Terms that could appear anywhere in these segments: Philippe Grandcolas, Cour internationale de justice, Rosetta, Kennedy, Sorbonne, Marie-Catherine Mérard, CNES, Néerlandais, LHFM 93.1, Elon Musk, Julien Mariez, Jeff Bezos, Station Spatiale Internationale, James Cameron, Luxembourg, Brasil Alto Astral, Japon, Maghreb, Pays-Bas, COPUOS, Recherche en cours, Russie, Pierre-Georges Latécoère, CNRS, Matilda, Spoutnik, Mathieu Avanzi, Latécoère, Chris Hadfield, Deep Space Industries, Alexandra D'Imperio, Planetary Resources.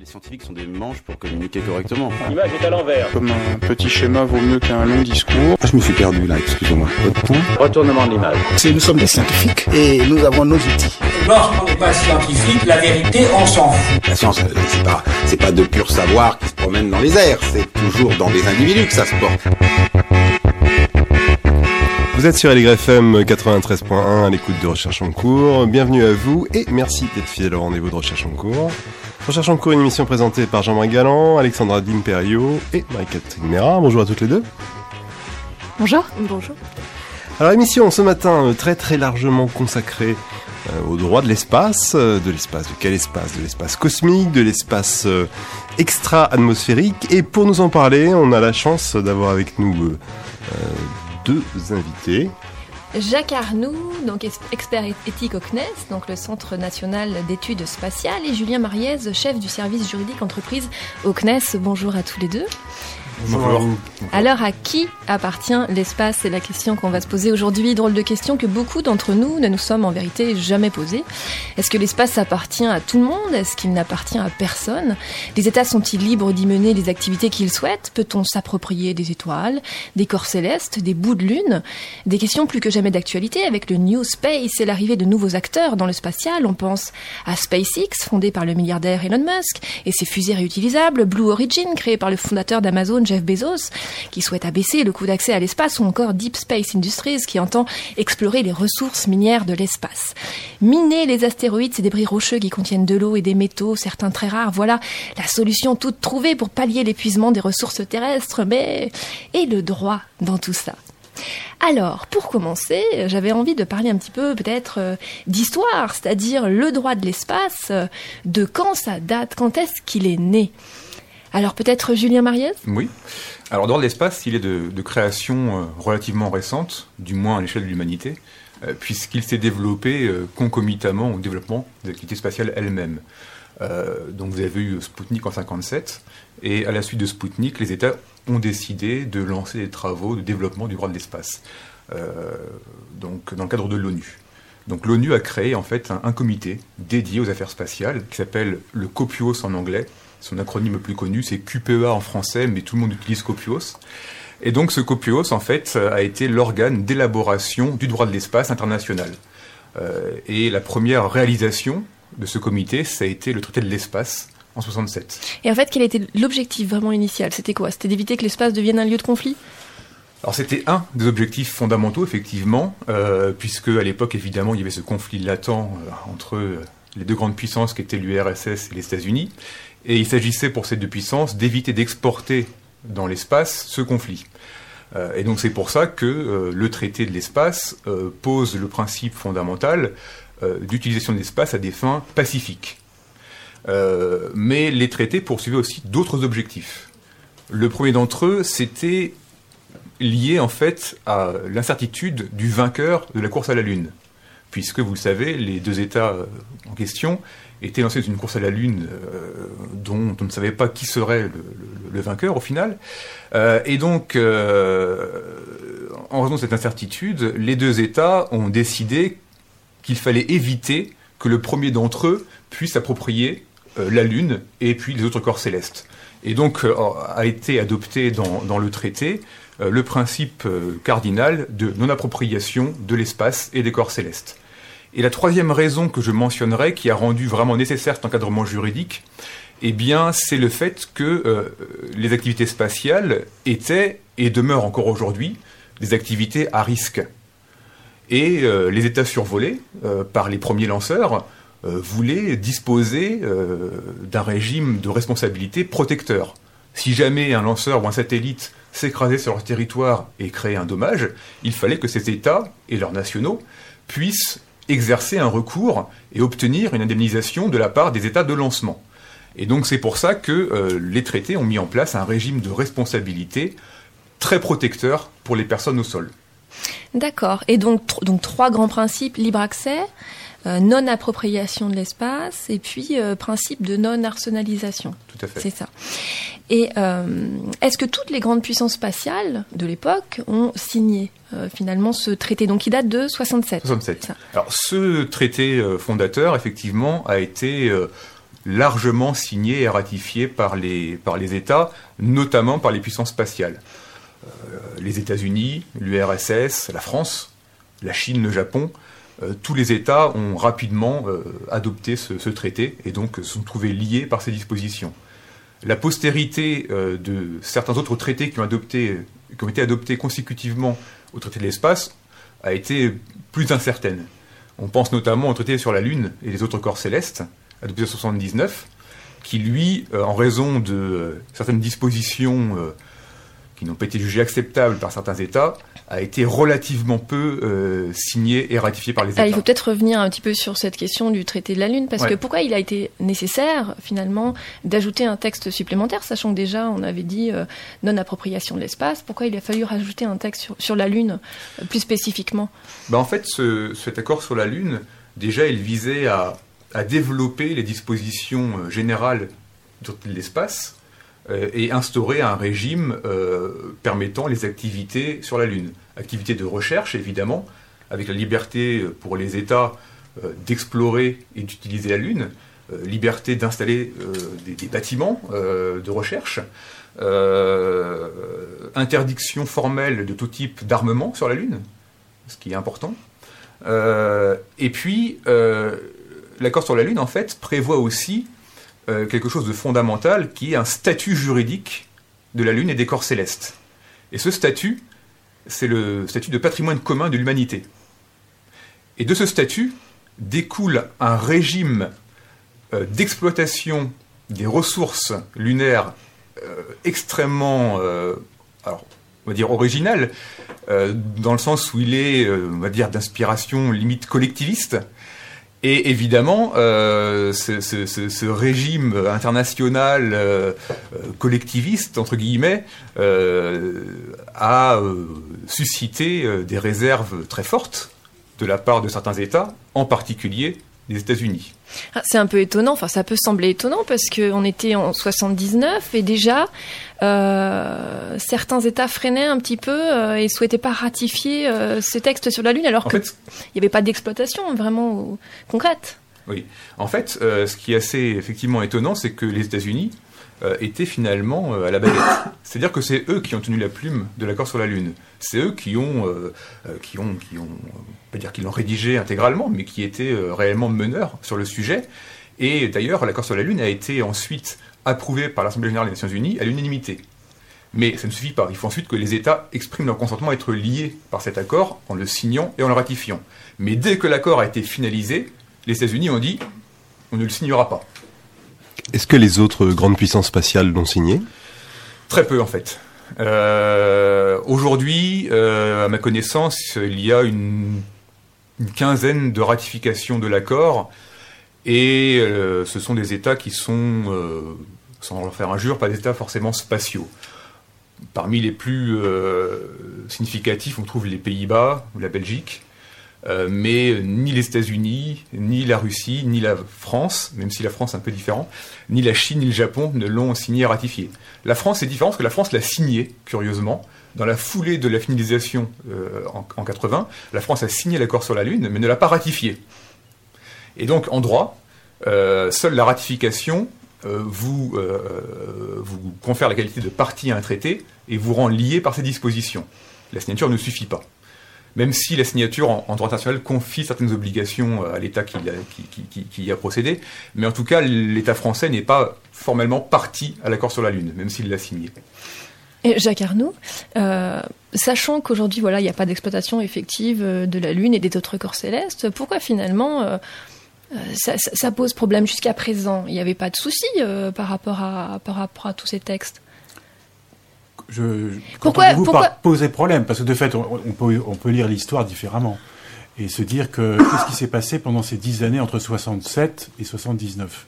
Les scientifiques sont des manches pour communiquer correctement. L'image est à l'envers. Comme un petit schéma vaut mieux qu'un long discours. Ah, je me suis perdu là, excusez-moi. Retournement de l'image. Nous sommes des scientifiques et nous avons nos outils. Lorsqu'on n'est pas scientifique, la vérité, on s'en fout. La science, c'est pas de pur savoir qui se promène dans les airs. C'est toujours dans les individus que ça se porte. Vous êtes sur LHFM 93.1 à l'écoute de Recherche en cours. Bienvenue à vous et merci d'être fidèle au rendez-vous de Recherche en cours. Recherche en cours, une émission présentée par Jean-Marie Galland, Alexandra D'Imperio et Marie-Catherine Mérard. Bonjour à toutes les deux. Bonjour. Bonjour. Alors, émission ce matin très très largement consacrée aux droits de l'espace. De l'espace, de quel espace ? De l'espace cosmique, de l'espace extra-atmosphérique. Et pour nous en parler, on a la chance d'avoir avec nous deux invités. Jacques Arnould, donc expert éthique au CNES, donc le Centre National d'Études Spatiales, et Julien Mariez, chef du service juridique entreprise au CNES. Bonjour à tous les deux. Bonjour. Alors, à qui appartient l'espace ? C'est la question qu'on va se poser aujourd'hui. Drôle de question que beaucoup d'entre nous ne nous sommes en vérité jamais posées. Est-ce que l'espace appartient à tout le monde ? Est-ce qu'il n'appartient à personne ? Les États sont-ils libres d'y mener les activités qu'ils souhaitent ? Peut-on s'approprier des étoiles, des corps célestes, des bouts de lune ? Des questions plus que jamais d'actualité avec le New Space et l'arrivée de nouveaux acteurs dans le spatial. On pense à SpaceX, fondé par le milliardaire Elon Musk, et ses fusées réutilisables, Blue Origin, créé par le fondateur d'Amazon, Jeff Bezos, qui souhaite abaisser le coût d'accès à l'espace, ou encore Deep Space Industries, qui entend explorer les ressources minières de l'espace. Miner les astéroïdes, ces débris rocheux qui contiennent de l'eau et des métaux, certains très rares, voilà la solution toute trouvée pour pallier l'épuisement des ressources terrestres, mais... et le droit dans tout ça. Alors, pour commencer, j'avais envie de parler un petit peu peut-être d'histoire, c'est-à-dire le droit de l'espace, de quand ça date, quand est-ce qu'il est né ? Alors peut-être Julien Mariez ? Oui. Alors, dans l'espace, il est de création relativement récente, du moins à l'échelle de l'humanité, puisqu'il s'est développé concomitamment au développement des activités spatiales elles-mêmes. Donc vous avez eu Spoutnik en 1957, et à la suite de Spoutnik, les États ont décidé de lancer des travaux de développement du droit de l'espace, donc dans le cadre de l'ONU. Donc l'ONU a créé en fait un comité dédié aux affaires spatiales, qui s'appelle le COPUOS en anglais. Son acronyme le plus connu, c'est QPEA en français, mais tout le monde utilise COPUOS. Et donc ce COPUOS, en fait, a été l'organe d'élaboration du droit de l'espace international. Et la première réalisation de ce comité, ça a été le traité de l'espace, en 1967. Et en fait, quel était l'objectif vraiment initial ? C'était quoi ? C'était d'éviter que l'espace devienne un lieu de conflit ? Alors c'était un des objectifs fondamentaux, effectivement, puisque à l'époque, évidemment, il y avait ce conflit latent entre les deux grandes puissances qui étaient l'URSS et les États-Unis. Et il s'agissait pour ces deux puissances d'éviter d'exporter dans l'espace ce conflit. Et donc c'est pour ça que le traité de l'espace pose le principe fondamental d'utilisation de l'espace à des fins pacifiques. Mais les traités poursuivaient aussi d'autres objectifs. Le premier d'entre eux, c'était lié en fait à l'incertitude du vainqueur de la course à la Lune. Puisque, vous le savez, les deux États en question étaient lancés dans une course à la Lune dont on ne savait pas qui serait le vainqueur au final. Et donc, en raison de cette incertitude, les deux États ont décidé qu'il fallait éviter que le premier d'entre eux puisse s'approprier la Lune et puis les autres corps célestes. Et donc, a été adopté dans le traité le principe cardinal de non-appropriation de l'espace et des corps célestes. Et la troisième raison que je mentionnerai, qui a rendu vraiment nécessaire cet encadrement juridique, eh bien, c'est le fait que les activités spatiales étaient, et demeurent encore aujourd'hui, des activités à risque. Et les États survolés par les premiers lanceurs voulaient disposer d'un régime de responsabilité protecteur. Si jamais un lanceur ou un satellite s'écraser sur leur territoire et créer un dommage, il fallait que ces États et leurs nationaux puissent exercer un recours et obtenir une indemnisation de la part des États de lancement. Et donc c'est pour ça que les traités ont mis en place un régime de responsabilité très protecteur pour les personnes au sol. D'accord. Et donc trois grands principes, libre accès, non-appropriation de l'espace, et puis principe de non-arsenalisation. Tout à fait. C'est ça. Et est-ce que toutes les grandes puissances spatiales de l'époque ont signé finalement ce traité ? Donc il date de 1967. Alors ce traité fondateur, effectivement, a été largement signé et ratifié par les États, notamment par les puissances spatiales. Les États-Unis, l'URSS, la France, la Chine, le Japon, tous les États ont rapidement adopté ce traité et donc se sont trouvés liés par ces dispositions. La postérité de certains autres traités qui ont été adoptés consécutivement au traité de l'espace a été plus incertaine. On pense notamment au traité sur la Lune et les autres corps célestes, adopté en 1979, qui lui, en raison de certaines dispositions qui n'ont pas été jugées acceptables par certains États, a été relativement peu signé et ratifié par les États. Il faut peut-être revenir un petit peu sur cette question du traité de la Lune, parce que pourquoi il a été nécessaire, finalement, d'ajouter un texte supplémentaire, sachant que déjà, on avait dit non-appropriation de l'espace. Pourquoi il a fallu rajouter un texte sur la Lune, plus spécifiquement ? En fait, cet accord sur la Lune, déjà, il visait à développer les dispositions générales de l'espace et instaurer un régime permettant les activités sur la Lune. Activités de recherche, évidemment, avec la liberté pour les États d'explorer et d'utiliser la Lune, liberté d'installer des bâtiments de recherche, interdiction formelle de tout type d'armement sur la Lune, ce qui est important. Et puis, l'accord sur la Lune, en fait, prévoit aussi quelque chose de fondamental qui est un statut juridique de la Lune et des corps célestes. Et ce statut, c'est le statut de patrimoine commun de l'humanité. Et de ce statut découle un régime d'exploitation des ressources lunaires extrêmement, on va dire original, dans le sens où il est, on va dire, d'inspiration limite collectiviste. Et évidemment, ce régime international collectiviste, entre guillemets, a suscité des réserves très fortes de la part de certains États, en particulier les États-Unis. C'est un peu étonnant, enfin ça peut sembler étonnant parce qu'on était en 79 et déjà certains États freinaient un petit peu et ne souhaitaient pas ratifier ce texte sur la Lune alors qu'il n'y avait pas d'exploitation vraiment concrète. Oui, en fait ce qui est assez effectivement étonnant c'est que les États-Unis étaient finalement à la baguette. C'est-à-dire que c'est eux qui ont tenu la plume de l'accord sur la Lune. C'est eux qui ont pas dire qu'ils l'ont rédigé intégralement, mais qui étaient réellement meneurs sur le sujet. Et d'ailleurs, l'accord sur la Lune a été ensuite approuvé par l'Assemblée générale des Nations Unies à l'unanimité. Mais ça ne suffit pas. Il faut ensuite que les États expriment leur consentement à être liés par cet accord en le signant et en le ratifiant. Mais dès que l'accord a été finalisé, les États-Unis ont dit « on ne le signera pas ». Est-ce que les autres grandes puissances spatiales l'ont signé ? Très peu, en fait. Aujourd'hui, à ma connaissance, il y a une quinzaine de ratifications de l'accord, et ce sont des États qui sont, sans leur faire injure, pas des États forcément spatiaux. Parmi les plus significatifs, on trouve les Pays-Bas ou la Belgique, mais ni les États-Unis, ni la Russie, ni la France, même si la France est un peu différente, ni la Chine, ni le Japon ne l'ont signé et ratifié. La France est différente parce que la France l'a signé, curieusement, dans la foulée de la finalisation en 80. La France a signé l'accord sur la Lune, mais ne l'a pas ratifié. Et donc, en droit, seule la ratification vous confère la qualité de partie à un traité et vous rend lié par ses dispositions. La signature ne suffit pas. Même si la signature en droit international confie certaines obligations à l'État qui y a procédé, mais en tout cas, l'État français n'est pas formellement parti à l'accord sur la Lune, même s'il l'a signé. Et Jacques Arnould, sachant qu'aujourd'hui, il n'y a pas d'exploitation effective de la Lune et des autres corps célestes, pourquoi finalement ça pose problème jusqu'à présent ? Il n'y avait pas de souci par rapport à tous ces textes ? Poser problème, parce que de fait, on peut lire l'histoire différemment et se dire que qu'est-ce qui s'est passé pendant ces 10 années entre 67 et 79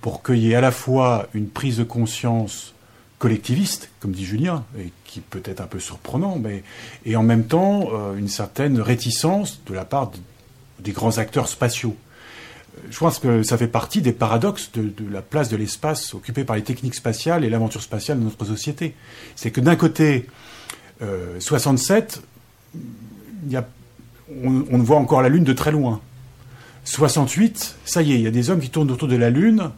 pour qu'il y ait à la fois une prise de conscience collectiviste, comme dit Julien, et qui peut être un peu surprenant, et en même temps une certaine réticence de la part des grands acteurs spatiaux. Je pense que ça fait partie des paradoxes de la place de l'espace occupée par les techniques spatiales et l'aventure spatiale de notre société. C'est que d'un côté, 67, on voit encore la Lune de très loin. 68, ça y est, il y a des hommes qui tournent autour de la Lune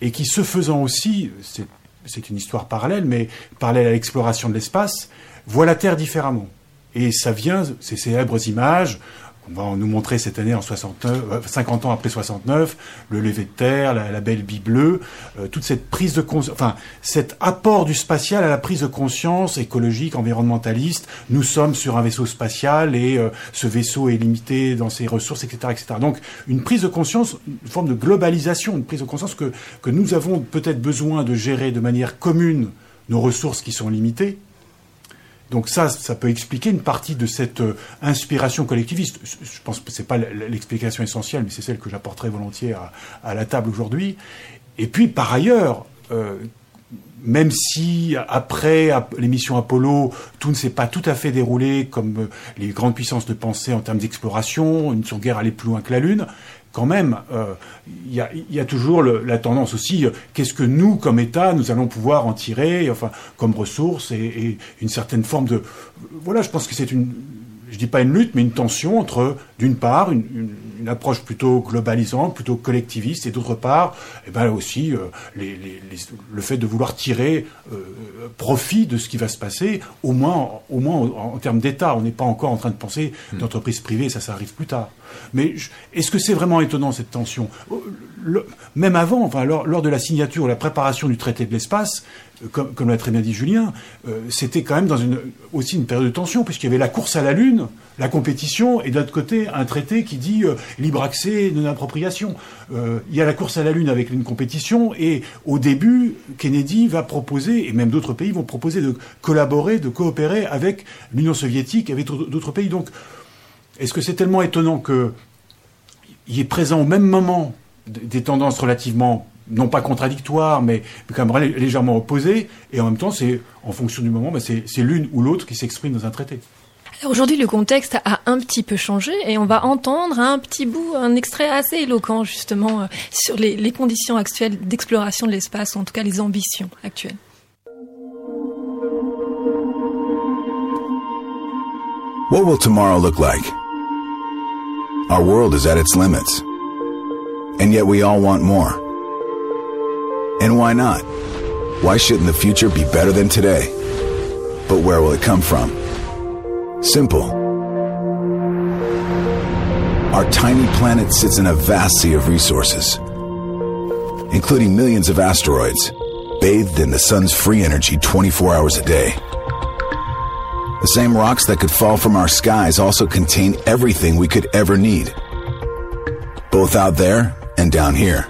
et qui, ce faisant aussi, c'est une histoire parallèle, mais parallèle à l'exploration de l'espace, voit la Terre différemment. Et ça vient, ces célèbres images, qu'on va nous montrer cette année en 69, 50 ans après 69, le lever de terre, la belle bille bleue, toute cette prise de conscience, enfin, cet apport du spatial à la prise de conscience écologique, environnementaliste. Nous sommes sur un vaisseau spatial et ce vaisseau est limité dans ses ressources, etc., etc. Donc, une prise de conscience, une forme de globalisation, une prise de conscience que nous avons peut-être besoin de gérer de manière commune nos ressources qui sont limitées. Donc ça peut expliquer une partie de cette inspiration collectiviste. Je pense que c'est pas l'explication essentielle, mais c'est celle que j'apporterai volontiers à la table aujourd'hui. Et puis, par ailleurs, même si après l'émission Apollo, tout ne s'est pas tout à fait déroulé comme les grandes puissances le pensaient en termes d'exploration, ils ne sont guère allés plus loin que la Lune, quand même, il y a toujours la tendance aussi, qu'est-ce que nous, comme État, nous allons pouvoir en tirer, enfin, comme ressources et une certaine forme de... Voilà, je pense que c'est une... Je dis pas une lutte, mais une tension entre, d'une part, une approche plutôt globalisante, plutôt collectiviste, et d'autre part, eh ben aussi le fait de vouloir tirer profit de ce qui va se passer, au moins en termes d'État. On n'est pas encore en train de penser d'entreprise privée, ça arrive plus tard. Mais est-ce que c'est vraiment étonnant cette tension ? Même avant, enfin, lors de la signature, la préparation du traité de l'espace, comme l'a très bien dit Julien, c'était quand même dans aussi une période de tension, puisqu'il y avait la course à la Lune, la compétition, et de l'autre côté, un traité qui dit libre accès, non-appropriation. Il y a la course à la Lune avec une compétition, et au début, Kennedy va proposer, et même d'autres pays vont proposer de collaborer, de coopérer avec l'Union soviétique, avec d'autres pays. Donc, est-ce que c'est tellement étonnant qu'il y ait présent au même moment des tendances relativement... non pas contradictoires, mais quand même légèrement opposées, et en même temps, c'est en fonction du moment, c'est l'une ou l'autre qui s'exprime dans un traité. Alors aujourd'hui, le contexte a un petit peu changé, et on va entendre un petit bout, un extrait assez éloquent, justement, sur les conditions actuelles d'exploration de l'espace, ou en tout cas les ambitions actuelles. What will tomorrow look like? Our world is at its limits. And yet we all want more. And why not? Why shouldn't the future be better than today? But where will it come from? Simple. Our tiny planet sits in a vast sea of resources, including millions of asteroids, bathed in the sun's free energy 24 hours a day. The same rocks that could fall from our skies also contain everything we could ever need, both out there and down here.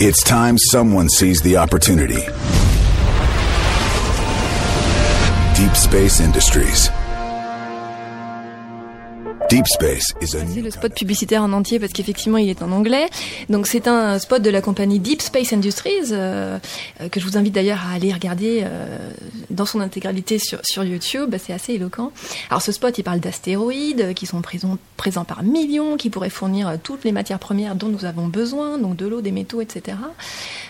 It's time someone sees the opportunity. Deep Space Industries. Deep Space is a new... Le spot publicitaire en entier parce qu'effectivement il est en anglais. Donc c'est un spot de la compagnie Deep Space Industries que je vous invite d'ailleurs à aller regarder dans son intégralité sur YouTube. C'est assez éloquent. Alors ce spot il parle d'astéroïdes qui sont présents par millions, qui pourraient fournir toutes les matières premières dont nous avons besoin, donc de l'eau, des métaux, etc.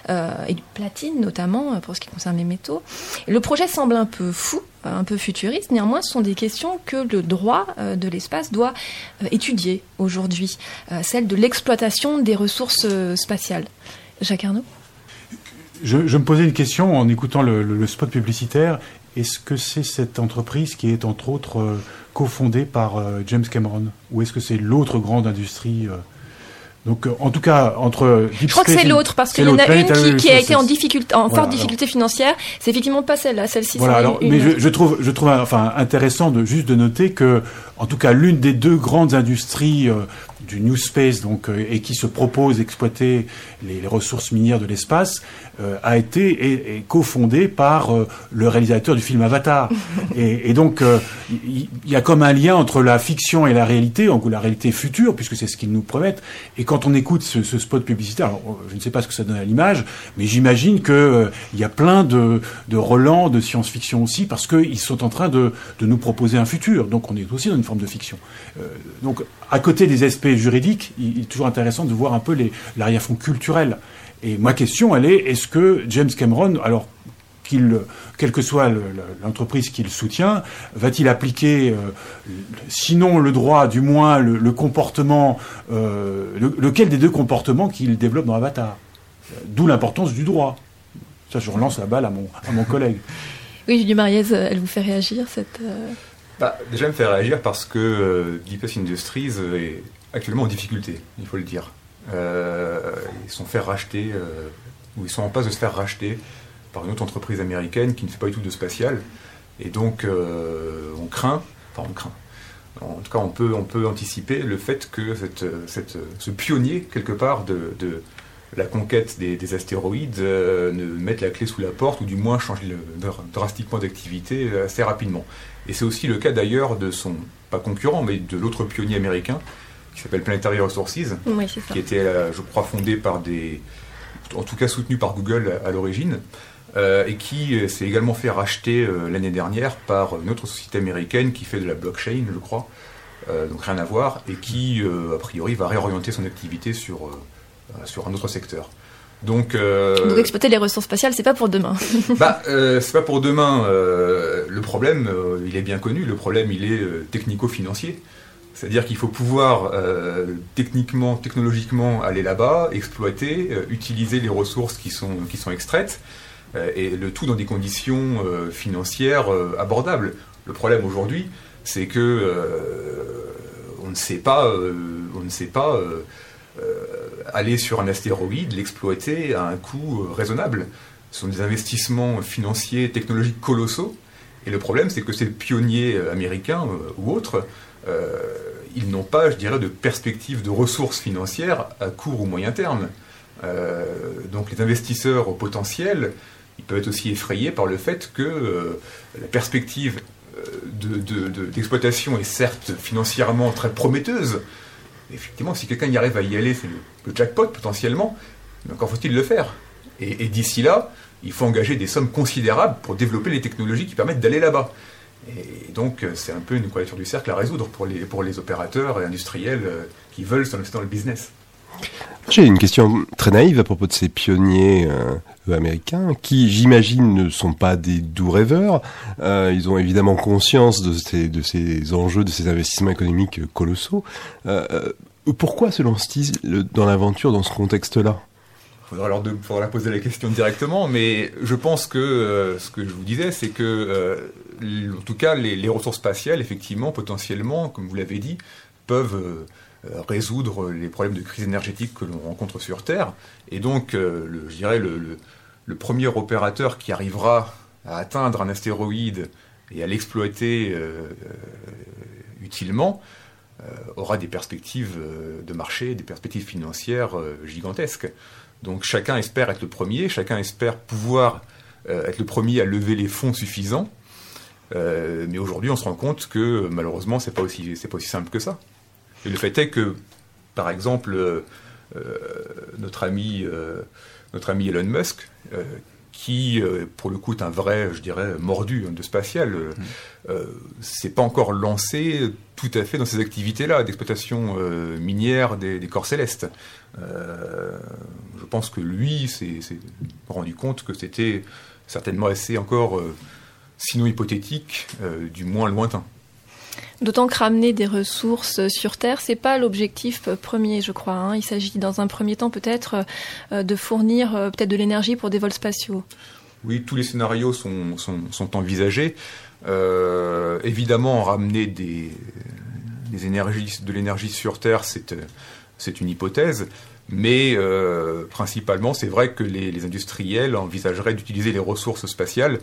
Et du platine notamment pour ce qui concerne les métaux. Le projet semble un peu fou, un peu futuriste. Néanmoins, ce sont des questions que le droit de l'espace doit étudier aujourd'hui, celle de l'exploitation des ressources spatiales. Jacques Arnould ? Je me posais une question en écoutant le spot publicitaire. Est-ce que c'est cette entreprise qui est entre autres cofondée par James Cameron ? Ou est-ce que c'est l'autre grande industrie Donc, en tout cas, entre... Je crois que c'est l'autre, parce qu'il y en a une qui a été en forte difficulté financière. C'est effectivement pas celle-là. Celle-ci, voilà, alors, mais je trouve intéressant de noter que, en tout cas, l'une des deux grandes industries du New Space, donc, et qui se propose d'exploiter les ressources minières de l'espace, a été et cofondée par le réalisateur du film Avatar. et donc, il y a comme un lien entre la fiction et la réalité, ou la réalité future, puisque c'est ce qu'ils nous promettent. Et quand on écoute ce spot publicitaire, alors, je ne sais pas ce que ça donne à l'image, mais j'imagine qu'il y a plein de relents de science-fiction aussi, parce qu'ils sont en train de nous proposer un futur. Donc on est aussi dans une forme de fiction. Donc à côté des aspects juridiques, il est toujours intéressant de voir un peu l'arrière-fond culturel. Et ma question, elle est, est-ce que James Cameron, alors quelle que soit l'entreprise qu'il soutient, va-t-il appliquer, sinon le droit, du moins le comportement, lequel des deux comportements qu'il développe dans Avatar ? D'où l'importance du droit. Ça, je relance la balle à mon collègue. Oui, Julien Mariez, elle vous fait réagir, cette... Déjà, elle me fait réagir parce que Deep Space Industries est actuellement en difficulté, il faut le dire. Ils sont fait racheter, ou ils sont en passe de se faire racheter par une autre entreprise américaine qui ne fait pas du tout de spatial. Et donc, on craint. En tout cas, on peut anticiper le fait que ce pionnier, quelque part, de la conquête des astéroïdes ne mette la clé sous la porte, ou du moins change drastiquement d'activité assez rapidement. Et c'est aussi le cas d'ailleurs de son, pas concurrent, mais de l'autre pionnier américain, qui s'appelle Planetary Resources, oui, qui était, je crois, fondé par en tout cas soutenu par Google à l'origine, et qui s'est également fait racheter l'année dernière par une autre société américaine qui fait de la blockchain, je crois, donc rien à voir, et qui, a priori, va réorienter son activité sur un autre secteur. Donc exploiter les ressources spatiales, c'est pas pour demain. C'est pas pour demain. Le problème, il est bien connu. Le problème, il est technico-financier. C'est-à-dire qu'il faut pouvoir techniquement, technologiquement aller là-bas, exploiter, utiliser les ressources qui sont extraites, et le tout dans des conditions financières abordables. Le problème aujourd'hui, c'est que on ne sait pas aller sur un astéroïde, l'exploiter à un coût raisonnable. Ce sont des investissements financiers, technologiques colossaux. Et le problème, c'est que ces pionniers américains ou autres, ils n'ont pas, je dirais, de perspective de ressources financières à court ou moyen terme. Donc les investisseurs potentiels, ils peuvent être aussi effrayés par le fait que la perspective d'exploitation est certes financièrement très prometteuse. Effectivement, si quelqu'un y arrive à y aller, c'est le jackpot potentiellement, mais encore faut-il le faire. Et d'ici là, il faut engager des sommes considérables pour développer les technologies qui permettent d'aller là-bas. Et donc, c'est un peu une quadrature du cercle à résoudre pour les opérateurs et industriels qui veulent se lancer dans le business. J'ai une question très naïve à propos de ces pionniers américains qui, j'imagine, ne sont pas des doux rêveurs. Ils ont évidemment conscience de ces enjeux, de ces investissements économiques colossaux. Pourquoi se lancent-ils dans l'aventure dans ce contexte-là ? Il faudra leur poser la question directement, mais je pense que ce que je vous disais, c'est que, en tout cas, les ressources spatiales, effectivement, potentiellement, comme vous l'avez dit, peuvent... résoudre les problèmes de crise énergétique que l'on rencontre sur Terre. Et donc, je dirais, le premier opérateur qui arrivera à atteindre un astéroïde et à l'exploiter utilement aura des perspectives de marché, des perspectives financières gigantesques. Donc chacun espère être le premier, chacun espère pouvoir être le premier à lever les fonds suffisants. Mais aujourd'hui, on se rend compte que, malheureusement, c'est pas aussi simple que ça. Et le fait est que, par exemple, notre ami Elon Musk, qui, pour le coup, est un vrai, je dirais, mordu de spatial, s'est pas encore lancé tout à fait dans ces activités-là, d'exploitation minière des corps célestes. Je pense que lui s'est rendu compte que c'était certainement assez encore, sinon hypothétique, du moins lointain. D'autant que ramener des ressources sur Terre, c'est pas l'objectif premier, je crois. Il s'agit dans un premier temps peut-être de fournir peut-être de l'énergie pour des vols spatiaux. Oui, tous les scénarios sont envisagés. Évidemment, ramener de l'énergie sur Terre, c'est une hypothèse. Mais principalement, c'est vrai que les industriels envisageraient d'utiliser les ressources spatiales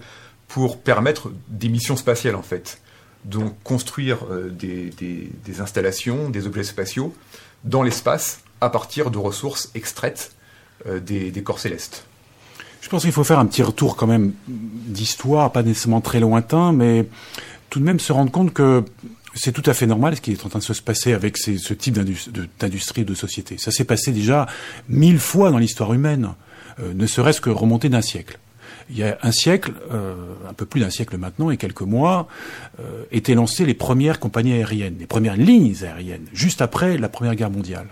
pour permettre des missions spatiales, en fait. Donc construire des installations, des objets spatiaux dans l'espace à partir de ressources extraites des corps célestes. Je pense qu'il faut faire un petit retour quand même d'histoire, pas nécessairement très lointain, mais tout de même se rendre compte que c'est tout à fait normal ce qui est en train de se passer avec ce type d'industrie, de société. Ça s'est passé déjà 1000 fois dans l'histoire humaine, ne serait-ce que remonter d'un siècle. Il y a un siècle, un peu plus d'un siècle maintenant et quelques mois, étaient lancées les premières compagnies aériennes, les premières lignes aériennes, juste après la Première Guerre mondiale.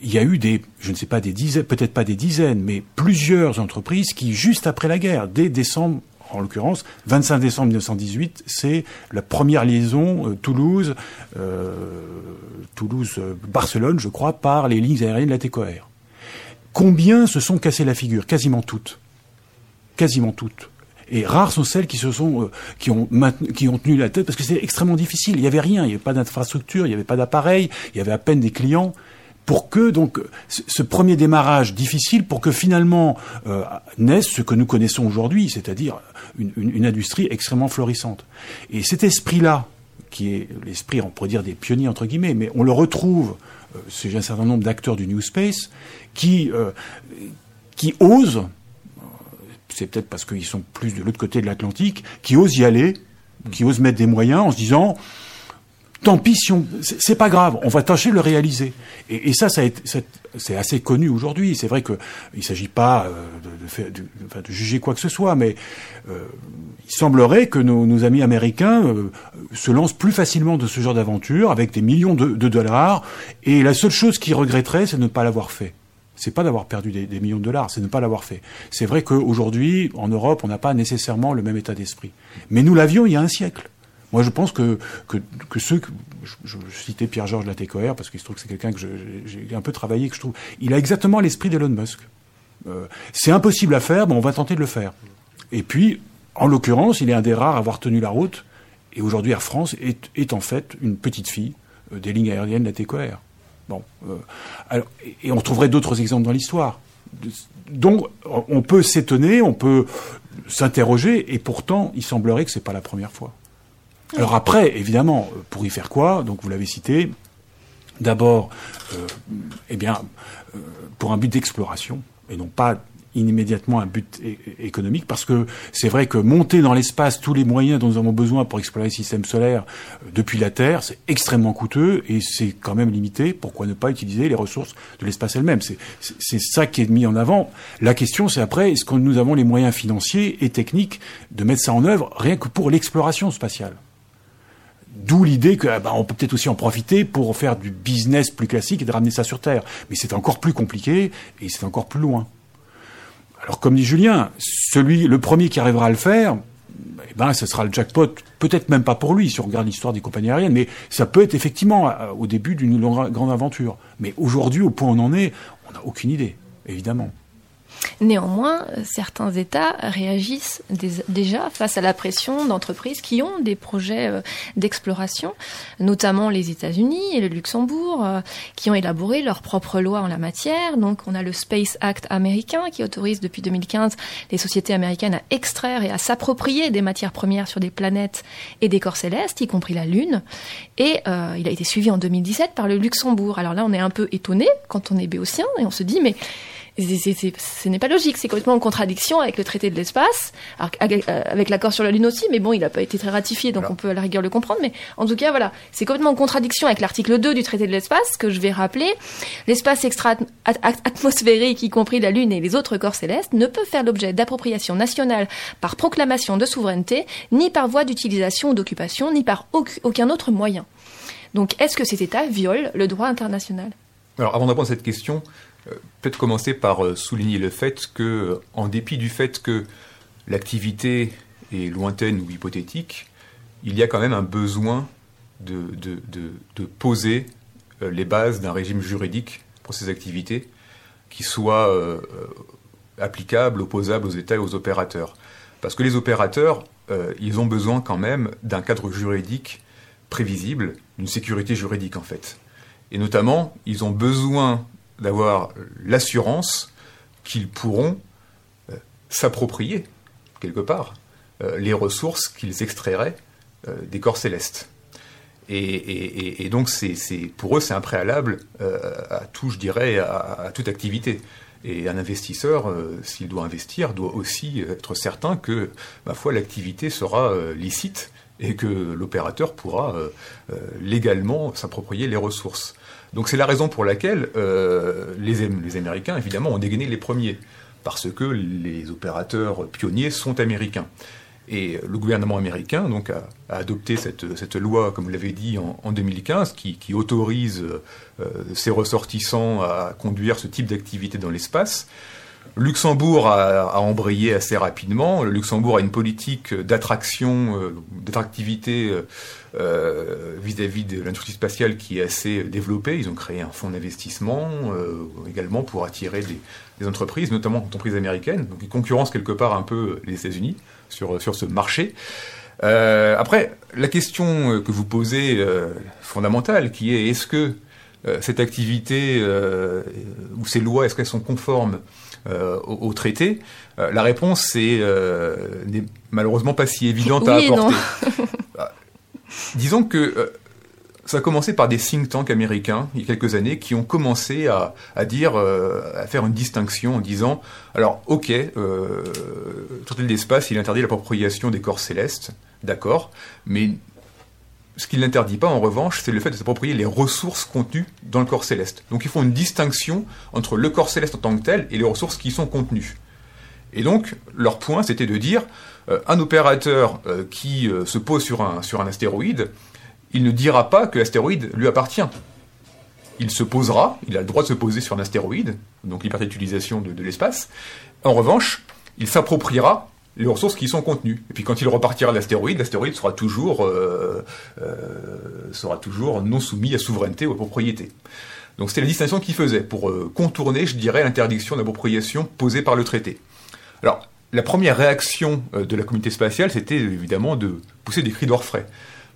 Il y a eu peut-être pas des dizaines, mais plusieurs entreprises qui, juste après la guerre, dès décembre, en l'occurrence, 25 décembre 1918, c'est la première liaison Toulouse-Barcelone, je crois, par les lignes aériennes de Latécoère. Combien se sont cassées la figure? Quasiment toutes. Quasiment toutes. Et rares sont celles qui se sont qui ont tenu la tête, parce que c'était extrêmement difficile. Il n'y avait rien, il n'y avait pas d'infrastructure, il n'y avait pas d'appareil, il y avait à peine des clients. Pour que donc ce premier démarrage difficile, pour que finalement naisse ce que nous connaissons aujourd'hui, c'est-à-dire une industrie extrêmement florissante. Et cet esprit-là, qui est l'esprit, on pourrait dire, des pionniers entre guillemets, mais on le retrouve chez un certain nombre d'acteurs du New Space qui osent. C'est peut-être parce qu'ils sont plus de l'autre côté de l'Atlantique, qui osent y aller, qui osent mettre des moyens en se disant « Tant pis, si on... c'est pas grave, on va tâcher de le réaliser ». Et c'est assez connu aujourd'hui. C'est vrai qu'il ne s'agit pas de juger quoi que ce soit, mais il semblerait que nos amis américains se lancent plus facilement de ce genre d'aventure avec des millions de dollars. Et la seule chose qu'ils regretteraient, c'est de ne pas l'avoir fait. C'est pas d'avoir perdu des millions de dollars, c'est de ne pas l'avoir fait. C'est vrai qu'aujourd'hui, en Europe, on n'a pas nécessairement le même état d'esprit. Mais nous l'avions il y a un siècle. Moi, je pense que ceux que... Je citais Pierre-Georges Latécoère, parce qu'il se trouve que c'est quelqu'un que j'ai un peu travaillé, que je trouve... Il a exactement l'esprit d'Elon Musk. C'est impossible à faire, mais on va tenter de le faire. Et puis, en l'occurrence, il est un des rares à avoir tenu la route. Et aujourd'hui, Air France est en fait une petite fille des lignes aériennes Latécoère. Bon, alors, et on trouverait d'autres exemples dans l'histoire. Donc, on peut s'étonner, on peut s'interroger, et pourtant, il semblerait que c'est pas la première fois. Alors après, évidemment, pour y faire quoi? Donc, vous l'avez cité. D'abord, pour un but d'exploration, et non pas immédiatement un but économique, parce que c'est vrai que monter dans l'espace tous les moyens dont nous avons besoin pour explorer le système solaire depuis la Terre, c'est extrêmement coûteux et c'est quand même limité. Pourquoi ne pas utiliser les ressources de l'espace elles-mêmes? C'est ça qui est mis en avant. La question, c'est après, est-ce que nous avons les moyens financiers et techniques de mettre ça en œuvre rien que pour l'exploration spatiale? D'où l'idée que on peut peut-être aussi en profiter pour faire du business plus classique et de ramener ça sur Terre. Mais c'est encore plus compliqué et c'est encore plus loin. Alors, comme dit Julien, le premier qui arrivera à le faire, ce sera le jackpot, peut-être même pas pour lui, si on regarde l'histoire des compagnies aériennes, mais ça peut être effectivement au début d'une grande aventure. Mais aujourd'hui, au point où on en est, on n'a aucune idée, évidemment. Néanmoins, certains États réagissent déjà face à la pression d'entreprises qui ont des projets d'exploration, notamment les États-Unis et le Luxembourg, qui ont élaboré leurs propres lois en la matière. Donc, on a le Space Act américain qui autorise depuis 2015 les sociétés américaines à extraire et à s'approprier des matières premières sur des planètes et des corps célestes, y compris la Lune. Et il a été suivi en 2017 par le Luxembourg. Alors là, on est un peu étonné quand on est béotien et on se dit, mais... ce n'est pas logique, c'est complètement en contradiction avec le traité de l'espace, avec l'accord sur la Lune aussi, mais bon, il n'a pas été très ratifié, donc voilà. On peut à la rigueur le comprendre, mais en tout cas, voilà, c'est complètement en contradiction avec l'article 2 du traité de l'espace, que je vais rappeler. L'espace extra-atmosphérique, y compris la Lune et les autres corps célestes, ne peut faire l'objet d'appropriation nationale par proclamation de souveraineté, ni par voie d'utilisation ou d'occupation, ni par aucun autre moyen. Donc, est-ce que cet État viole le droit international? Alors, avant de répondre à cette question... peut-être commencer par souligner le fait que, en dépit du fait que l'activité est lointaine ou hypothétique, il y a quand même un besoin de poser les bases d'un régime juridique pour ces activités qui soit applicable, opposable aux États et aux opérateurs. Parce que les opérateurs, ils ont besoin quand même d'un cadre juridique prévisible, d'une sécurité juridique en fait. Et notamment, ils ont besoin d'avoir l'assurance qu'ils pourront s'approprier, quelque part, les ressources qu'ils extrairaient des corps célestes. Et donc, pour eux, c'est un préalable à tout, je dirais, à toute activité. Et un investisseur, s'il doit investir, doit aussi être certain que, ma foi, l'activité sera licite et que l'opérateur pourra légalement s'approprier les ressources. Donc c'est la raison pour laquelle les Américains, évidemment, ont dégainé les premiers, parce que les opérateurs pionniers sont américains. Et le gouvernement américain donc, a adopté cette loi, comme vous l'avez dit, en 2015, qui autorise ses ressortissants à conduire ce type d'activité dans l'espace. Luxembourg a embrayé assez rapidement. Le Luxembourg a une politique d'attractivité vis-à-vis de l'industrie spatiale qui est assez développée. Ils ont créé un fonds d'investissement également pour attirer des entreprises, notamment des entreprises américaines. Donc ils concurrencent quelque part un peu les États-Unis sur ce marché. Après, la question que vous posez fondamentale, qui est est-ce que cette activité ou ces lois, est-ce qu'elles sont conformes au traité, la réponse n'est malheureusement pas si évidente à apporter. Disons que ça a commencé par des think tanks américains, il y a quelques années, qui ont commencé à faire une distinction en disant « Alors, ok, le traité de l'espace, il interdit l'appropriation des corps célestes, d'accord, mais ce qu'il n'interdit pas, en revanche, c'est le fait de s'approprier les ressources contenues dans le corps céleste. » Donc, ils font une distinction entre le corps céleste en tant que tel et les ressources qui y sont contenues. Et donc, leur point, c'était de dire un opérateur qui se pose sur un astéroïde, il ne dira pas que l'astéroïde lui appartient. Il se posera, il a le droit de se poser sur un astéroïde, donc liberté d'utilisation de l'espace. En revanche, il s'appropriera les ressources qui y sont contenues. Et puis quand il repartira de l'astéroïde, l'astéroïde sera toujours non soumis à souveraineté ou à propriété. Donc c'était la distinction qu'il faisait pour contourner, je dirais, l'interdiction d'appropriation posée par le traité. Alors, la première réaction de la communauté spatiale, c'était évidemment de pousser des cris d'orfraie.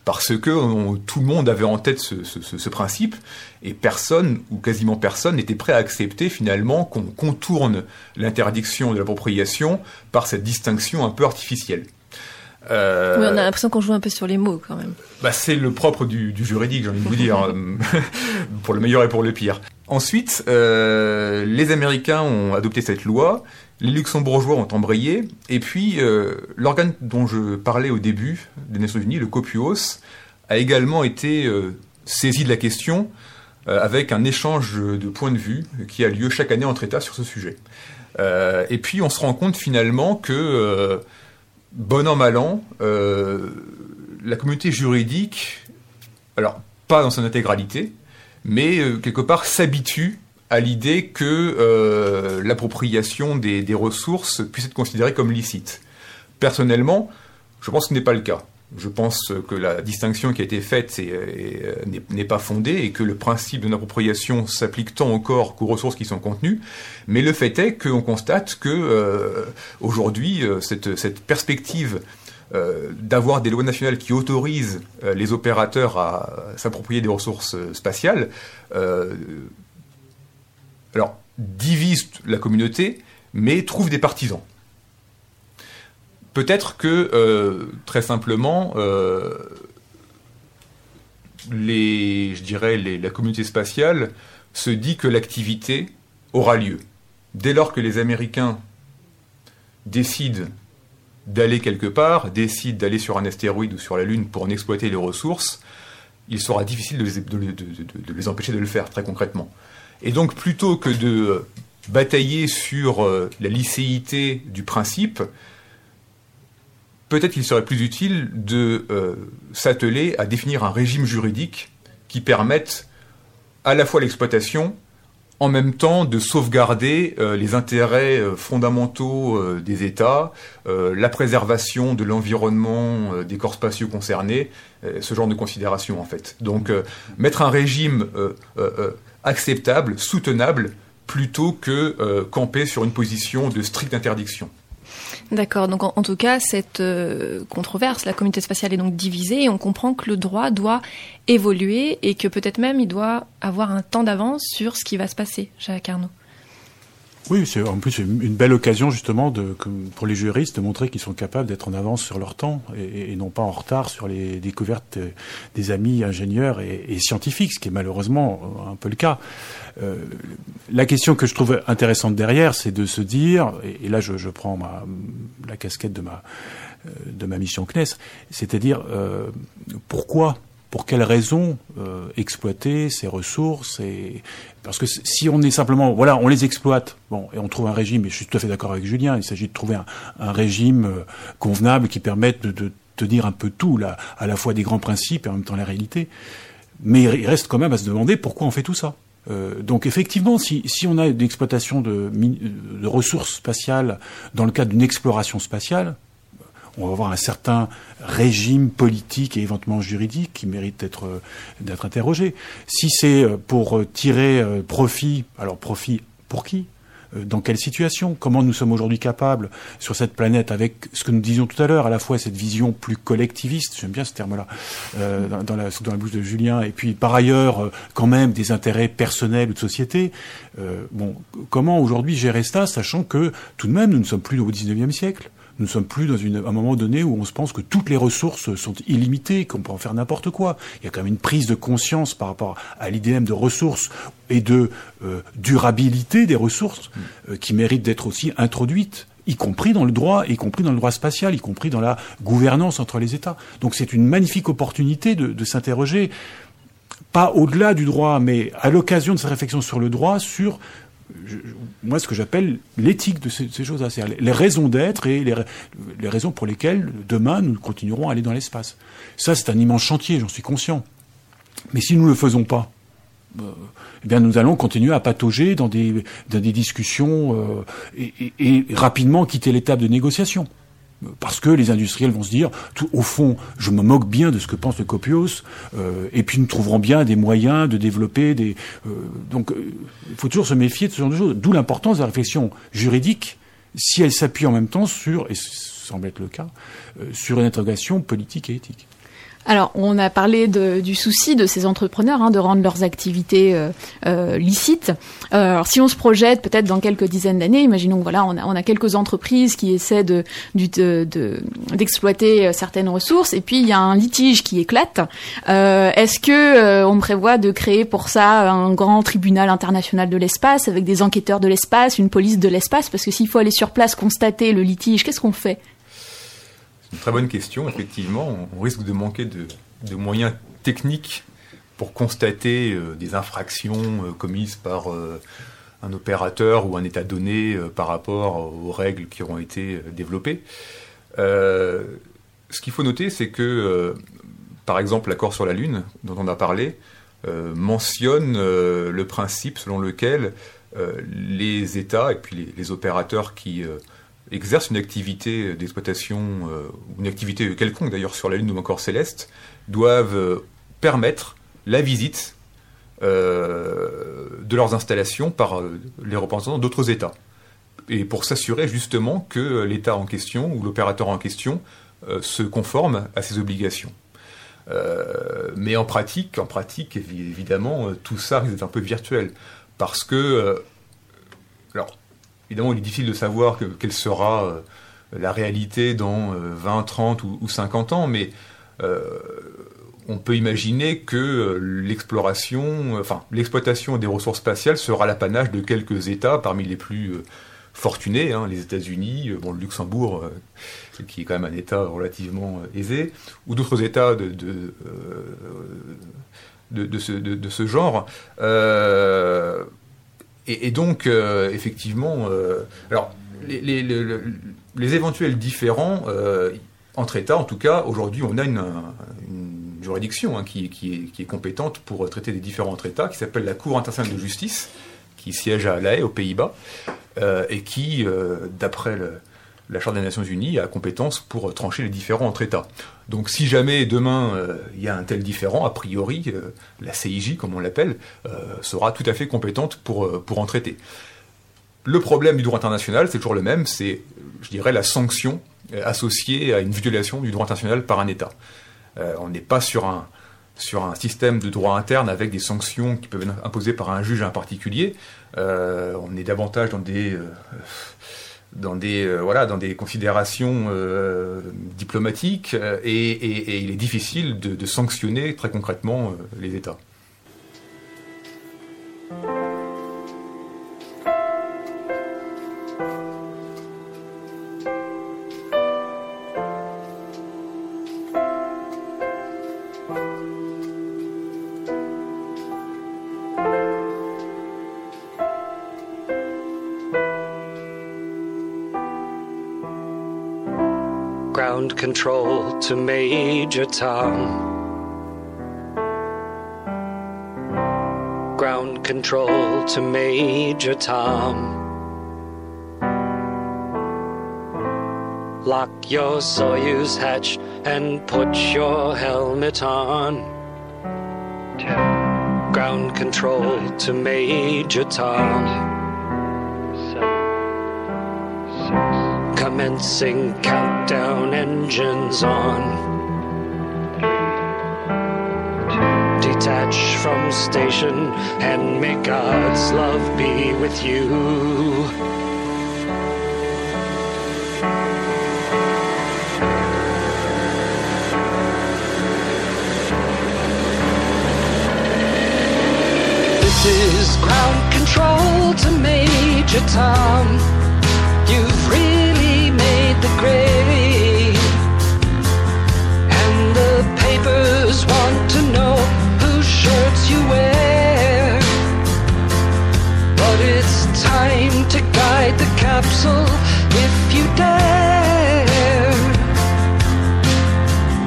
Parce que tout le monde avait en tête ce principe, et personne, ou quasiment personne, n'était prêt à accepter finalement qu'on contourne l'interdiction de l'appropriation par cette distinction un peu artificielle. Oui, on a l'impression qu'on joue un peu sur les mots quand même. Bah, c'est le propre du juridique, j'ai envie de vous dire, pour le meilleur et pour le pire. Ensuite, les Américains ont adopté cette loi, les Luxembourgeois ont embrayé, et puis l'organe dont je parlais au début des Nations Unies, le COPUOS, a également été saisi de la question avec un échange de points de vue qui a lieu chaque année entre États sur ce sujet. Et puis on se rend compte finalement que, bon an, mal an, la communauté juridique, alors pas dans son intégralité, mais quelque part s'habitue à l'idée que l'appropriation des ressources puisse être considérée comme licite. Personnellement, je pense que ce n'est pas le cas. Je pense que la distinction qui a été faite n'est pas fondée et que le principe de l'appropriation s'applique tant au corps qu'aux ressources qui sont contenues. Mais le fait est qu'on constate que aujourd'hui, cette perspective d'avoir des lois nationales qui autorisent les opérateurs à s'approprier des ressources spatiales, alors divise la communauté, mais trouve des partisans. Peut-être que, très simplement, la communauté spatiale se dit que l'activité aura lieu. Dès lors que les Américains décident d'aller quelque part, décident d'aller sur un astéroïde ou sur la Lune pour en exploiter les ressources, il sera difficile de les empêcher de le faire, très concrètement. Et donc, plutôt que de batailler sur la licéité du principe, peut-être qu'il serait plus utile de s'atteler à définir un régime juridique qui permette à la fois l'exploitation, en même temps de sauvegarder les intérêts fondamentaux des États, la préservation de l'environnement, des corps spatiaux concernés, ce genre de considérations en fait. Donc mettre un régime acceptable, soutenable, plutôt que camper sur une position de stricte interdiction. D'accord, donc en tout cas, cette controverse, la communauté spatiale est donc divisée et on comprend que le droit doit évoluer et que peut-être même il doit avoir un temps d'avance sur ce qui va se passer, Jacques Arnould. Oui, c'est en plus une belle occasion justement pour les juristes de montrer qu'ils sont capables d'être en avance sur leur temps et non pas en retard sur les découvertes des amis ingénieurs et scientifiques, ce qui est malheureusement un peu le cas. La question que je trouve intéressante derrière, c'est de se dire, et là je prends la casquette de ma mission CNES, c'est-à-dire pourquoi ? Pour quelles raisons exploiter ces ressources et... Parce que si on est simplement... Voilà, on les exploite, bon, et on trouve un régime, et je suis tout à fait d'accord avec Julien, il s'agit de trouver un régime convenable qui permette de tenir un peu tout, là, à la fois des grands principes et en même temps la réalité. Mais il reste quand même à se demander pourquoi on fait tout ça. Donc effectivement, si on a une exploitation de ressources spatiales dans le cadre d'une exploration spatiale, on va avoir un certain régime politique et éventuellement juridique qui mérite d'être interrogé. Si c'est pour tirer profit, alors profit pour qui ? Dans quelle situation ? Comment nous sommes aujourd'hui capables sur cette planète, avec ce que nous disions tout à l'heure, à la fois cette vision plus collectiviste, j'aime bien ce terme-là, dans la bouche de Julien, et puis par ailleurs quand même des intérêts personnels ou de société. Comment aujourd'hui gérer ça, sachant que tout de même nous ne sommes plus au 19e siècle ? Nous ne sommes plus dans un moment donné où on se pense que toutes les ressources sont illimitées, qu'on peut en faire n'importe quoi. Il y a quand même une prise de conscience par rapport à l'idée même de ressources et de durabilité des ressources qui mérite d'être aussi introduite, y compris dans le droit, y compris dans le droit spatial, y compris dans la gouvernance entre les États. Donc c'est une magnifique opportunité de s'interroger, pas au-delà du droit, mais à l'occasion de cette réflexion sur le droit, sur... moi, ce que j'appelle l'éthique de ces choses-là, c'est-à-dire les raisons d'être et les raisons pour lesquelles, demain, nous continuerons à aller dans l'espace. Ça, c'est un immense chantier, j'en suis conscient. Mais si nous ne le faisons pas, nous allons continuer à patauger dans des discussions et rapidement quitter l'étape de négociation. Parce que les industriels vont se dire, au fond, je me moque bien de ce que pense le COPUOS, et puis nous trouverons bien des moyens de développer des... il faut toujours se méfier de ce genre de choses. D'où l'importance de la réflexion juridique, si elle s'appuie en même temps sur, et ça semble être le cas, sur une interrogation politique et éthique. Alors, on a parlé du souci de ces entrepreneurs de rendre leurs activités licites. Alors, si on se projette peut-être dans quelques dizaines d'années, imaginons que on a quelques entreprises qui essaient d'exploiter certaines ressources, et puis il y a un litige qui éclate. Est-ce que on prévoit de créer pour ça un grand tribunal international de l'espace avec des enquêteurs de l'espace, une police de l'espace ? Parce que s'il faut aller sur place constater le litige, qu'est-ce qu'on fait ? Une très bonne question, effectivement. On risque de manquer de moyens techniques pour constater des infractions commises par un opérateur ou un État donné par rapport aux règles qui auront été développées. Ce qu'il faut noter, c'est que, par exemple, l'accord sur la Lune, dont on a parlé, mentionne le principe selon lequel les États et puis les opérateurs qui... exerce une activité d'exploitation, une activité quelconque d'ailleurs sur la Lune ou encore céleste, doivent permettre la visite de leurs installations par les représentants d'autres États. Et pour s'assurer justement que l'État en question ou l'opérateur en question se conforme à ses obligations. Mais en pratique, évidemment, tout ça risque d'être un peu virtuel. Parce que... évidemment, il est difficile de savoir quelle sera la réalité dans 20, 30 ou 50 ans, mais on peut imaginer que l'exploitation des ressources spatiales sera l'apanage de quelques États parmi les plus fortunés, les États-Unis, le Luxembourg, qui est quand même un État relativement aisé, ou d'autres États de ce genre. Et donc, effectivement, les éventuels différends entre États, en tout cas, aujourd'hui, on a une juridiction qui est compétente pour traiter des différends entre États, qui s'appelle la Cour internationale de justice, qui siège à La Haye, aux Pays-Bas, et qui, d'après la Charte des Nations Unies, a compétence pour trancher les différends entre États. Donc si jamais demain il y a un tel différend, a priori, la CIJ, comme on l'appelle, sera tout à fait compétente pour en traiter. Le problème du droit international, c'est toujours le même, c'est, je dirais, la sanction associée à une violation du droit international par un État. On n'est pas sur un système de droit interne avec des sanctions qui peuvent être imposées par un juge à un particulier. On est davantage dans des considérations diplomatiques et il est difficile de sanctionner très concrètement les États. Ground control to Major Tom. Ground control to Major Tom. Lock your Soyuz hatch and put your helmet on. 10, ground control 9, to Major Tom. 8, 7, 6, commencing countdown, engines on. Detach from station and may God's love be with you. This is ground control to Major Tom. You've really made the grade, and the papers want to know shirts you wear, but it's time to guide the capsule if you dare.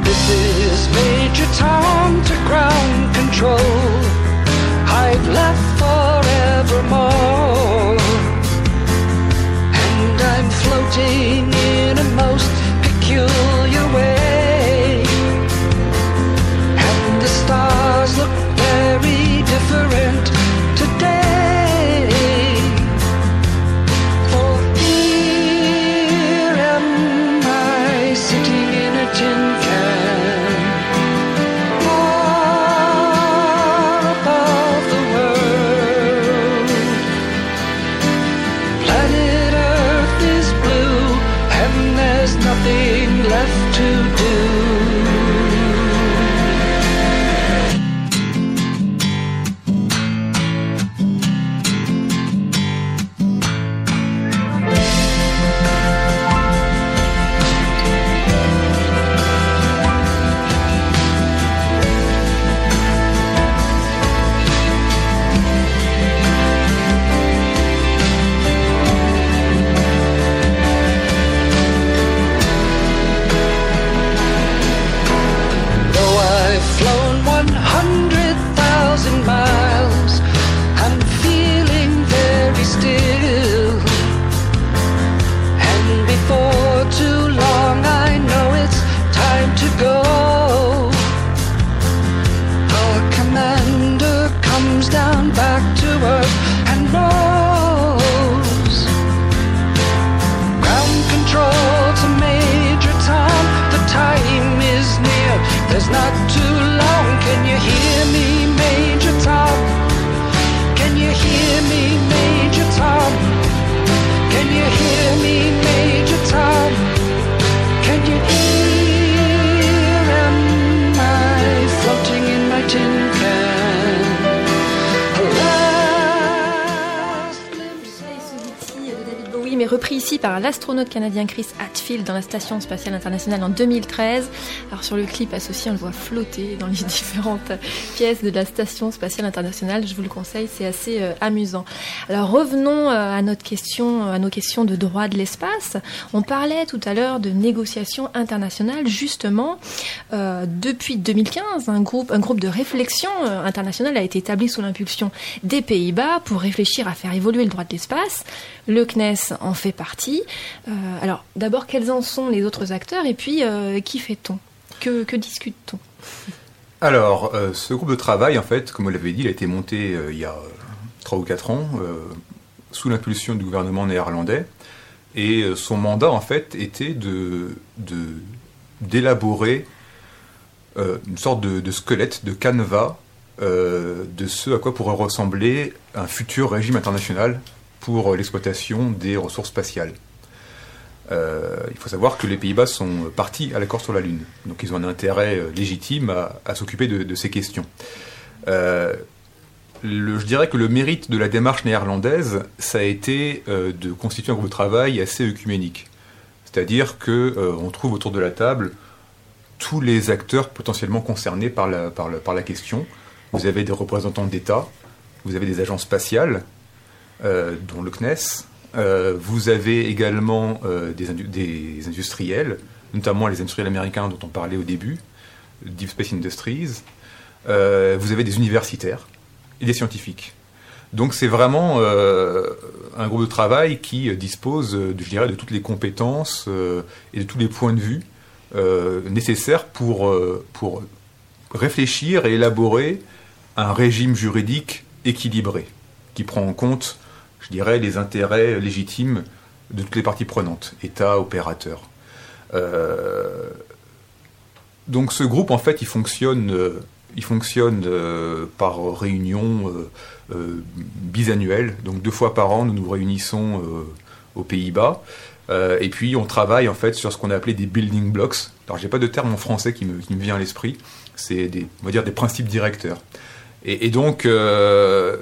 This is Major Tom to ground control. I've left forevermore, and I'm floating in a most peculiar way, and the stars look very different today. For here am I sitting in a tin can, far above the world. Planet Earth is blue, and there's nothing left to do. Par l'astronaute canadien Chris Hadfield dans la Station Spatiale Internationale en 2013. Alors sur le clip associé, on le voit flotter dans les différentes pièces de la Station Spatiale Internationale. Je vous le conseille, c'est assez amusant. Alors revenons à nos questions de droit de l'espace. On parlait tout à l'heure de négociations internationales. Justement, depuis 2015, un groupe de réflexion internationale a été établi sous l'impulsion des Pays-Bas pour réfléchir à faire évoluer le droit de l'espace. Le CNES en fait partie. Alors, d'abord, quels en sont les autres acteurs et puis, qui fait-on ? Que discute-t-on ? Alors, ce groupe de travail, en fait, comme vous l'avez dit, il a été monté il y a 3 ou 4 ans sous l'impulsion du gouvernement néerlandais, et son mandat, en fait, était d'élaborer une sorte de squelette, de canevas de ce à quoi pourrait ressembler un futur régime international pour l'exploitation des ressources spatiales. Il faut savoir que les Pays-Bas sont partis à l'accord sur la Lune, donc ils ont un intérêt légitime à s'occuper de ces questions. Je dirais que le mérite de la démarche néerlandaise, ça a été de constituer un groupe de travail assez œcuménique, c'est-à-dire qu'on trouve autour de la table tous les acteurs potentiellement concernés par la question. Vous avez des représentants d'État, vous avez des agences spatiales, dont le CNES. Vous avez également des industriels, notamment les industriels américains dont on parlait au début, Deep Space Industries. Vous avez des universitaires et des scientifiques. Donc c'est vraiment un groupe de travail qui dispose, je dirais, de toutes les compétences et de tous les points de vue nécessaires pour réfléchir et élaborer un régime juridique équilibré qui prend en compte, je dirais, les intérêts légitimes de toutes les parties prenantes, État, opérateur. Donc ce groupe, en fait, il fonctionne par réunion bisannuelle. Donc 2 fois par an, nous nous réunissons aux Pays-Bas. Et puis on travaille en fait sur ce qu'on a appelé des building blocks. Alors j'ai pas de terme en français qui me vient à l'esprit. C'est on va dire des principes directeurs. Et donc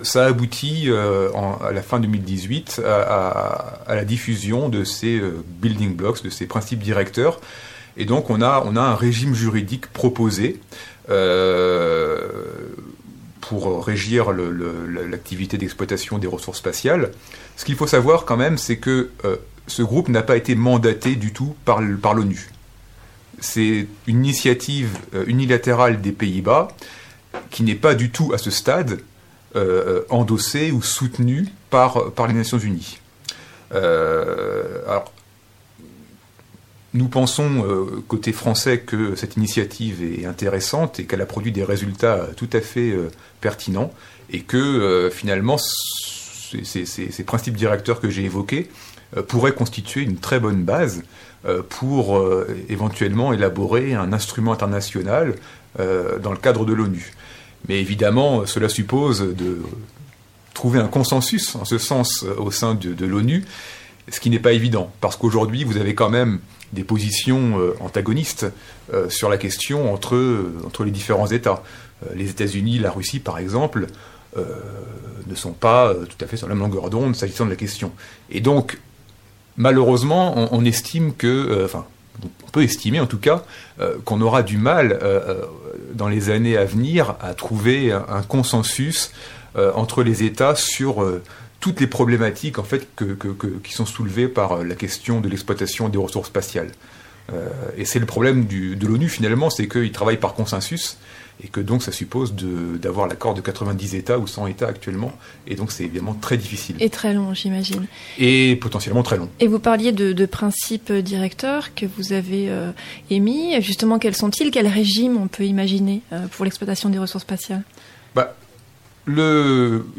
ça aboutit à la fin 2018 à la diffusion de ces building blocks, de ces principes directeurs. Et donc on a un régime juridique proposé pour régir l'activité d'exploitation des ressources spatiales. Ce qu'il faut savoir quand même, c'est que ce groupe n'a pas été mandaté du tout par l'ONU. C'est une initiative unilatérale des Pays-Bas qui n'est pas du tout à ce stade endossée ou soutenue par les Nations Unies. Alors, nous pensons, côté français, que cette initiative est intéressante et qu'elle a produit des résultats tout à fait pertinents et que, finalement, ces principes directeurs que j'ai évoqués pourraient constituer une très bonne base pour éventuellement élaborer un instrument international dans le cadre de l'ONU. Mais évidemment, cela suppose de trouver un consensus en ce sens au sein de l'ONU, ce qui n'est pas évident, parce qu'aujourd'hui, vous avez quand même des positions antagonistes sur la question entre les différents États. Les États-Unis, la Russie, par exemple, ne sont pas tout à fait sur la même longueur d'onde s'agissant de la question. Et donc, malheureusement, on estime que... Enfin, on peut estimer en tout cas qu'on aura du mal dans les années à venir à trouver un consensus entre les États sur... toutes les problématiques en fait, qui sont soulevées par la question de l'exploitation des ressources spatiales. Et c'est le problème de l'ONU, finalement, c'est qu'ils travaillent par consensus, et que donc ça suppose d'avoir l'accord de 90 États ou 100 États actuellement, et donc c'est évidemment très difficile. Et très long, j'imagine. Et potentiellement très long. Et vous parliez de principes directeurs que vous avez émis. Justement, quels sont-ils? Quel régime on peut imaginer pour l'exploitation des ressources spatiales?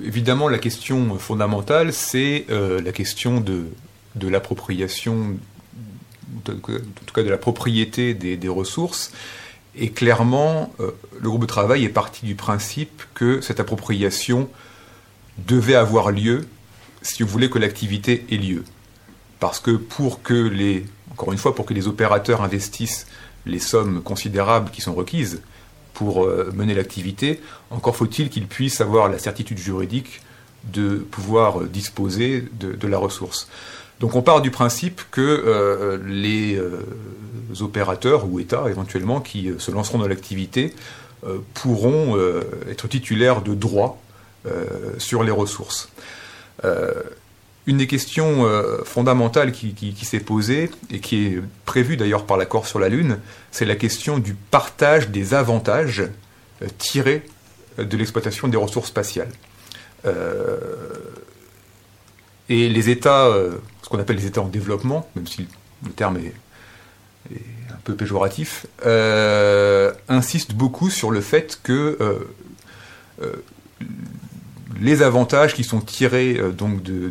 Évidemment, la question fondamentale, c'est la question de l'appropriation, en tout cas de la propriété des ressources. Et clairement, le groupe de travail est parti du principe que cette appropriation devait avoir lieu si vous voulez que l'activité ait lieu. Parce que pour que les opérateurs investissent les sommes considérables qui sont requises, pour mener l'activité, encore faut-il qu'ils puissent avoir la certitude juridique de pouvoir disposer de la ressource. Donc on part du principe que les opérateurs ou États éventuellement qui se lanceront dans l'activité pourront être titulaires de droits sur les ressources. Une des questions fondamentales qui s'est posée, et qui est prévue d'ailleurs par l'accord sur la Lune, c'est la question du partage des avantages tirés de l'exploitation des ressources spatiales. Et les États, ce qu'on appelle les États en développement, même si le terme est un peu péjoratif, insistent beaucoup sur le fait que... les avantages qui sont tirés donc de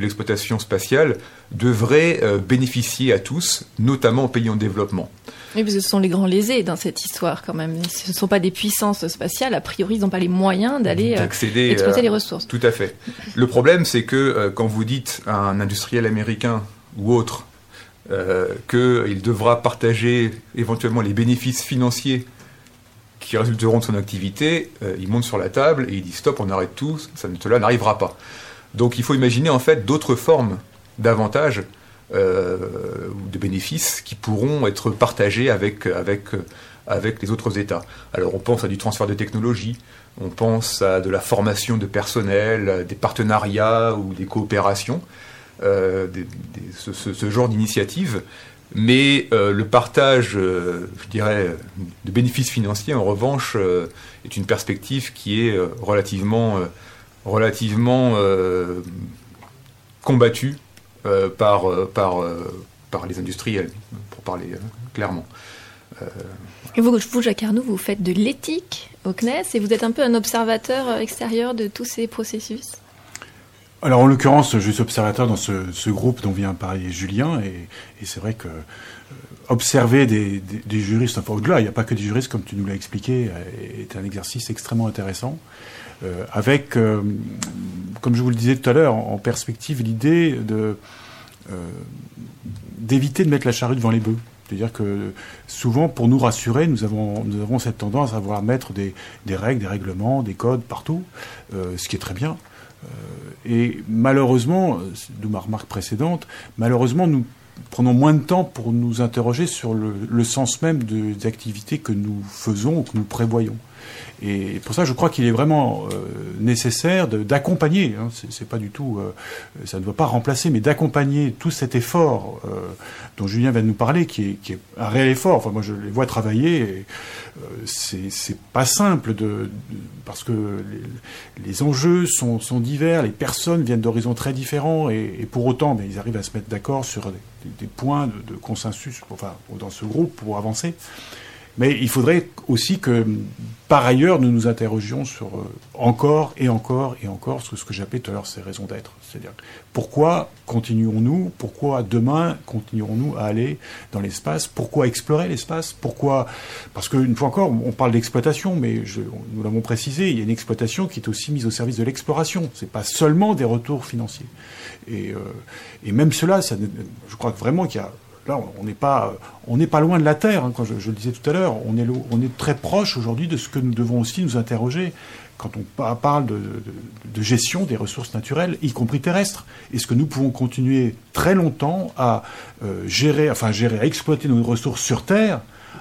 l'exploitation spatiale devraient bénéficier à tous, notamment aux pays en développement. Oui, parce que ce sont les grands lésés dans cette histoire quand même. Ce ne sont pas des puissances spatiales. A priori, ils n'ont pas les moyens d'aller exploiter les ressources. Tout à fait. Le problème, c'est que quand vous dites à un industriel américain ou autre qu'il devra partager éventuellement les bénéfices financiers qui résulteront de son activité, il monte sur la table et il dit stop, on arrête tout, cela n'arrivera pas. Donc il faut imaginer en fait d'autres formes d'avantages ou de bénéfices qui pourront être partagés avec les autres États. Alors on pense à du transfert de technologie, on pense à de la formation de personnel, des partenariats ou des coopérations, ce genre d'initiatives. Mais le partage, je dirais, de bénéfices financiers, en revanche, est une perspective qui est relativement relativement combattu par les industriels, pour parler clairement. Et vous, Jacques Arnould, vous faites de l'éthique au CNES et vous êtes un peu un observateur extérieur de tous ces processus. Alors en l'occurrence, je suis observateur dans ce groupe dont vient parler Julien, et c'est vrai que observer des juristes, enfin au-delà, il n'y a pas que des juristes, comme tu nous l'as expliqué, est un exercice extrêmement intéressant, avec, comme je vous le disais tout à l'heure, en perspective l'idée d'éviter de mettre la charrue devant les bœufs. C'est-à-dire que souvent, pour nous rassurer, nous avons cette tendance à vouloir mettre des règles, des règlements, des codes partout, ce qui est très bien. Et malheureusement, d'où ma remarque précédente, malheureusement, nous prenons moins de temps pour nous interroger sur le sens même des activités que nous faisons ou que nous prévoyons. Et pour ça, je crois qu'il est vraiment nécessaire d'accompagner, hein, c'est pas du tout, ça ne doit pas remplacer, mais d'accompagner tout cet effort dont Julien vient de nous parler, qui est un réel effort. Enfin, moi, je les vois travailler, et, c'est pas simple, parce que les enjeux sont divers, les personnes viennent d'horizons très différents, et pour autant, mais ils arrivent à se mettre d'accord sur des points de consensus, enfin, dans ce groupe, pour avancer. Mais il faudrait aussi que, par ailleurs, nous nous interrogions sur encore et encore ce que j'appelais tout à l'heure ces raisons d'être. C'est-à-dire, pourquoi continuons-nous ? Pourquoi demain continuerons-nous à aller dans l'espace ? Pourquoi explorer l'espace ? Pourquoi ? Parce qu'une fois encore, on parle d'exploitation, mais nous l'avons précisé, il y a une exploitation qui est aussi mise au service de l'exploration. C'est pas seulement des retours financiers. Et même cela, je crois vraiment qu'il y a... Là, on n'est pas loin de la Terre, hein, quand je le disais tout à l'heure. On est très proche aujourd'hui de ce que nous devons aussi nous interroger quand on parle de gestion des ressources naturelles, y compris terrestres. Est-ce que nous pouvons continuer très longtemps à gérer, à exploiter nos ressources sur Terre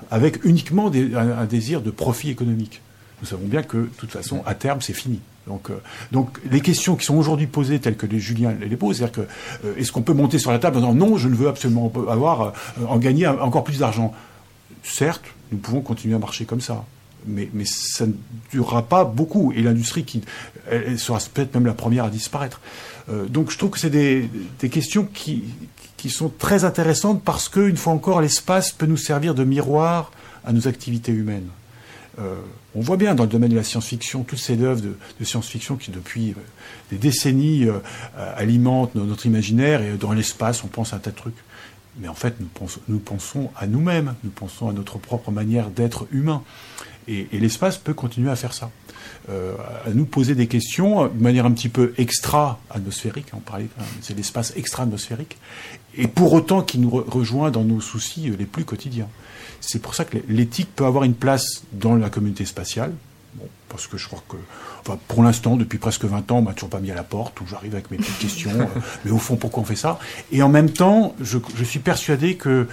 avec uniquement un désir de profit économique ? Nous savons bien que, de toute façon, à terme, c'est fini. Donc les questions qui sont aujourd'hui posées, telles que Julien les pose, c'est-à-dire que est-ce qu'on peut monter sur la table en disant non, je ne veux absolument avoir en gagner encore plus d'argent. Certes, nous pouvons continuer à marcher comme ça, mais ça ne durera pas beaucoup, et l'industrie elle sera peut-être même la première à disparaître. Donc je trouve que c'est des questions qui sont très intéressantes, parce que, une fois encore, l'espace peut nous servir de miroir à nos activités humaines. On voit bien dans le domaine de la science-fiction toutes ces œuvres de science-fiction qui depuis des décennies alimentent notre imaginaire, et dans l'espace on pense à un tas de trucs. Mais en fait nous pensons à nous-mêmes, nous pensons à notre propre manière d'être humain, et l'espace peut continuer à faire ça, à nous poser des questions de manière un petit peu extra-atmosphérique, on parlait, c'est l'espace extra-atmosphérique, et pour autant qui nous rejoint dans nos soucis les plus quotidiens. C'est pour ça que l'éthique peut avoir une place dans la communauté spatiale. Bon, parce que je crois que... Enfin, pour l'instant, depuis presque 20 ans, on m'a toujours pas mis à la porte, où j'arrive avec mes petites questions. Mais au fond, pourquoi on fait ça ? Et en même temps, je suis persuadé que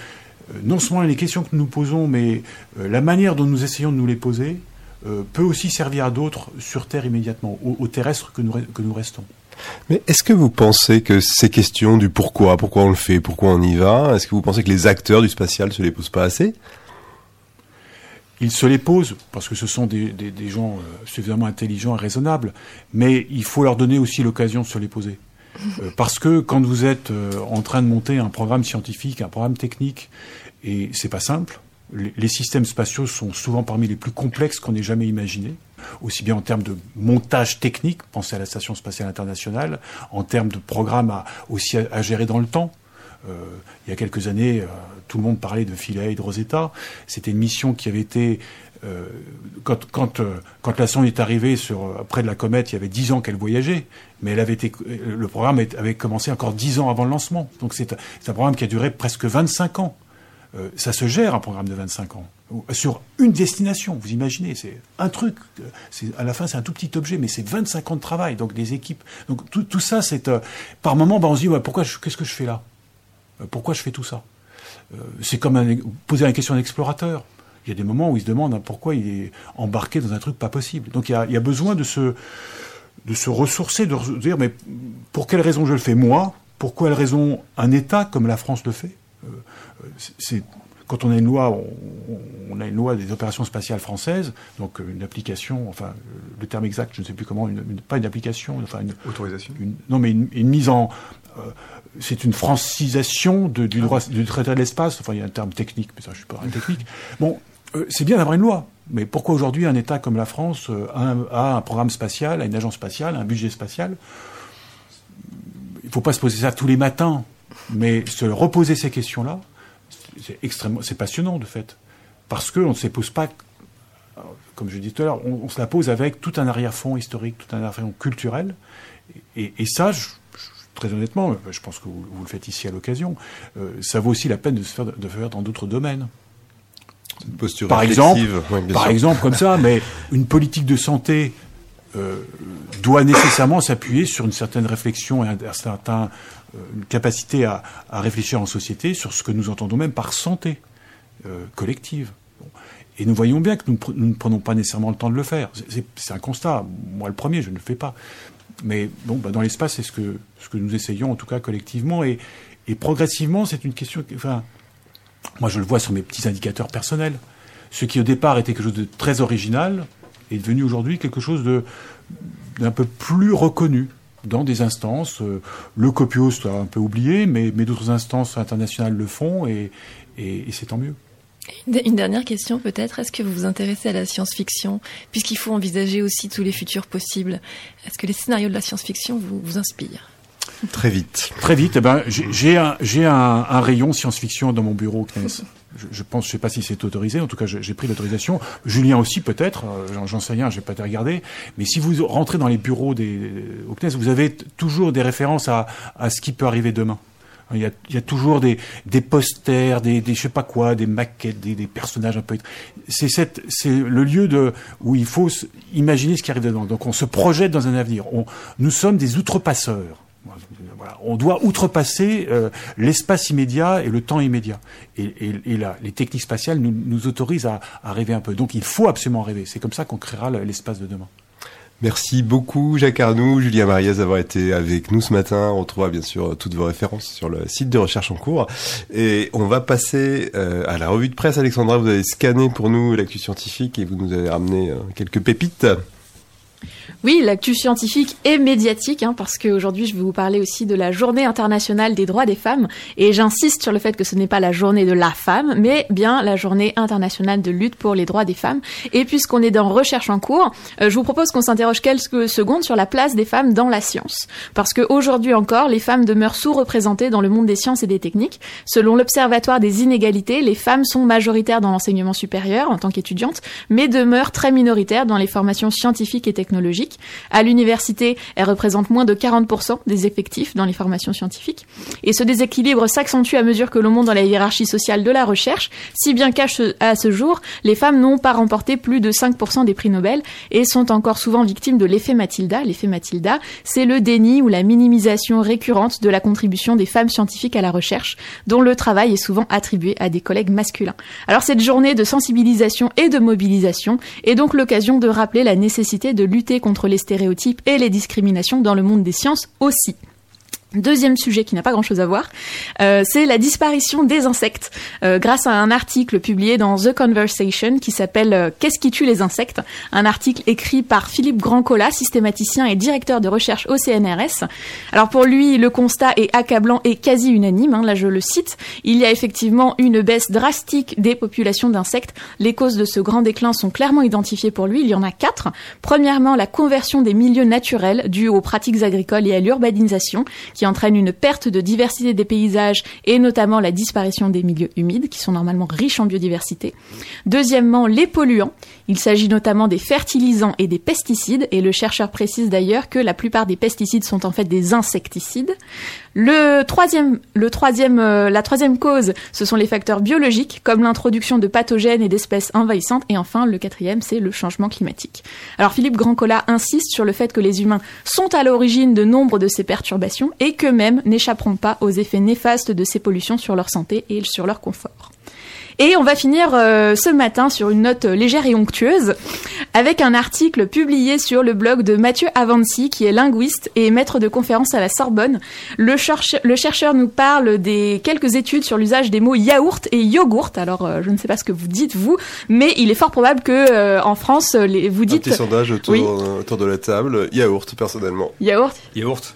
non seulement les questions que nous posons, mais la manière dont nous essayons de nous les poser peut aussi servir à d'autres sur Terre immédiatement, aux terrestres que nous restons. Mais est-ce que vous pensez que ces questions du pourquoi on le fait, pourquoi on y va, est-ce que vous pensez que les acteurs du spatial ne se les posent pas assez ? Ils se les posent, parce que ce sont des gens suffisamment intelligents et raisonnables, mais il faut leur donner aussi l'occasion de se les poser. Parce que quand vous êtes en train de monter un programme scientifique, un programme technique, et c'est pas simple, les systèmes spatiaux sont souvent parmi les plus complexes qu'on ait jamais imaginés, aussi bien en termes de montage technique, pensez à la Station Spatiale Internationale, en termes de programmes aussi à gérer dans le temps. Il y a quelques années, tout le monde parlait de Philae et de Rosetta. C'était une mission qui avait été... Quand la sonde est arrivée près de la comète, il y avait 10 ans qu'elle voyageait, mais le programme avait commencé encore 10 ans avant le lancement. Donc c'est un programme qui a duré presque 25 ans. Ça se gère, un programme de 25 ans, sur une destination, vous imaginez, c'est un truc, à la fin c'est un tout petit objet, mais c'est 25 ans de travail, donc des équipes, donc tout ça c'est, par moment, on se dit, ouais, qu'est-ce que je fais là ? Pourquoi je fais tout ça ? C'est comme poser la question à un explorateur, il y a des moments où il se demande pourquoi il est embarqué dans un truc pas possible, donc il y a besoin de se ressourcer, de dire, mais pour quelle raison je le fais moi ? Pour quelle raison un État comme la France le fait ? C'est Quand on a une loi, on a une loi des opérations spatiales françaises, donc une application, enfin le terme exact, je ne sais plus comment, pas une application, enfin une autorisation. Une mise en, c'est une francisation du droit du traité de l'espace. Enfin, il y a un terme technique, mais ça, je suis pas un technique. Bon, c'est bien d'avoir une loi, mais pourquoi aujourd'hui un État comme la France a un programme spatial, a une agence spatiale, a un budget spatial? Il faut pas se poser ça tous les matins, mais se reposer ces questions-là. C'est passionnant de fait, parce qu'on ne se pose pas, comme je disais tout à l'heure, on se la pose avec tout un arrière-fond historique, tout un arrière-fond culturel, et ça, très honnêtement, je pense que vous le faites ici à l'occasion, ça vaut aussi la peine de se faire dans d'autres domaines. Une posture par exemple, comme ça, mais une politique de santé doit nécessairement s'appuyer sur une certaine réflexion et une capacité à réfléchir en société sur ce que nous entendons même par santé collective. Et nous voyons bien que nous ne prenons pas nécessairement le temps de le faire. C'est un constat. Moi, le premier, je ne le fais pas. Mais bon, dans l'espace, c'est ce que nous essayons, en tout cas collectivement. Et progressivement, c'est une question... Enfin, moi, je le vois sur mes petits indicateurs personnels. Ce qui, au départ, était quelque chose de très original est devenu aujourd'hui quelque chose d'un peu plus reconnu dans des instances. Le COPUOS a un peu oublié, mais d'autres instances internationales le font, et c'est tant mieux. Une dernière question peut-être, est-ce que vous vous intéressez à la science-fiction, puisqu'il faut envisager aussi tous les futurs possibles? Est-ce que les scénarios de la science-fiction vous inspirent? Très vite. J'ai un rayon science-fiction dans mon bureau au CNES. Je ne sais pas si c'est autorisé. En tout cas, j'ai pris l'autorisation. Julien aussi, peut-être. J'en sais rien. J'ai pas été regarder. Mais si vous rentrez dans les bureaux au CNES, vous avez toujours des références à ce qui peut arriver demain. Il y a toujours des posters, des je sais pas quoi, des maquettes, des personnages un peu. C'est le lieu où il faut imaginer ce qui arrive demain. Donc on se projette dans un avenir. Nous sommes des outrepasseurs. Voilà. On doit outrepasser l'espace immédiat et le temps immédiat. Les techniques spatiales nous autorisent à rêver un peu. Donc il faut absolument rêver. C'est comme ça qu'on créera l'espace de demain. Merci beaucoup Jacques Arnould, Julien Mariez d'avoir été avec nous ce matin. On retrouvera bien sûr toutes vos références sur le site de Recherche en cours. Et on va passer à la revue de presse. Alexandra, vous avez scanné pour nous l'actu scientifique et vous nous avez ramené quelques pépites. Oui, l'actu scientifique et médiatique, parce qu'aujourd'hui je vais vous parler aussi de la Journée internationale des droits des femmes, et j'insiste sur le fait que ce n'est pas la journée de la femme, mais bien la Journée internationale de lutte pour les droits des femmes. Et puisqu'on est dans Recherche en cours, je vous propose qu'on s'interroge quelques secondes sur la place des femmes dans la science, parce qu'aujourd'hui encore, les femmes demeurent sous-représentées dans le monde des sciences et des techniques. Selon l'Observatoire des inégalités, les femmes sont majoritaires dans l'enseignement supérieur en tant qu'étudiantes, mais demeurent très minoritaires dans les formations scientifiques et technologiques. À l'université, elle représente moins de 40% des effectifs dans les formations scientifiques. Et ce déséquilibre s'accentue à mesure que l'on monte dans la hiérarchie sociale de la recherche, si bien qu'à ce jour, les femmes n'ont pas remporté plus de 5% des prix Nobel et sont encore souvent victimes de l'effet Matilda. L'effet Matilda, c'est le déni ou la minimisation récurrente de la contribution des femmes scientifiques à la recherche, dont le travail est souvent attribué à des collègues masculins. Alors cette journée de sensibilisation et de mobilisation est donc l'occasion de rappeler la nécessité de lutter contre les stéréotypes et les discriminations dans le monde des sciences aussi. Deuxième sujet qui n'a pas grand-chose à voir, c'est la disparition des insectes. Grâce à un article publié dans The Conversation qui s'appelle « Qu'est-ce qui tue les insectes ?», un article écrit par Philippe Grandcolas, systématicien et directeur de recherche au CNRS. Alors pour lui, le constat est accablant et quasi unanime, là je le cite. Il y a effectivement une baisse drastique des populations d'insectes. Les causes de ce grand déclin sont clairement identifiées pour lui. Il y en a 4. Premièrement, la conversion des milieux naturels due aux pratiques agricoles et à l'urbanisation, qui entraîne une perte de diversité des paysages et notamment la disparition des milieux humides qui sont normalement riches en biodiversité. Deuxièmement, les polluants. Il s'agit notamment des fertilisants et des pesticides et le chercheur précise d'ailleurs que la plupart des pesticides sont en fait des insecticides. La troisième cause, ce sont les facteurs biologiques comme l'introduction de pathogènes et d'espèces envahissantes et enfin le quatrième, c'est le changement climatique. Alors Philippe Grandcolas insiste sur le fait que les humains sont à l'origine de nombre de ces perturbations et qu'eux-mêmes n'échapperont pas aux effets néfastes de ces pollutions sur leur santé et sur leur confort. Et on va finir ce matin sur une note légère et onctueuse avec un article publié sur le blog de Mathieu Avanzi, qui est linguiste et maître de conférences à la Sorbonne. Le chercheur nous parle des quelques études sur l'usage des mots yaourt et yogourt. Alors, je ne sais pas ce que vous dites, vous, mais il est fort probable que en France, vous dites... Un petit sondage autour de la table. Yaourt, personnellement. Yaourt.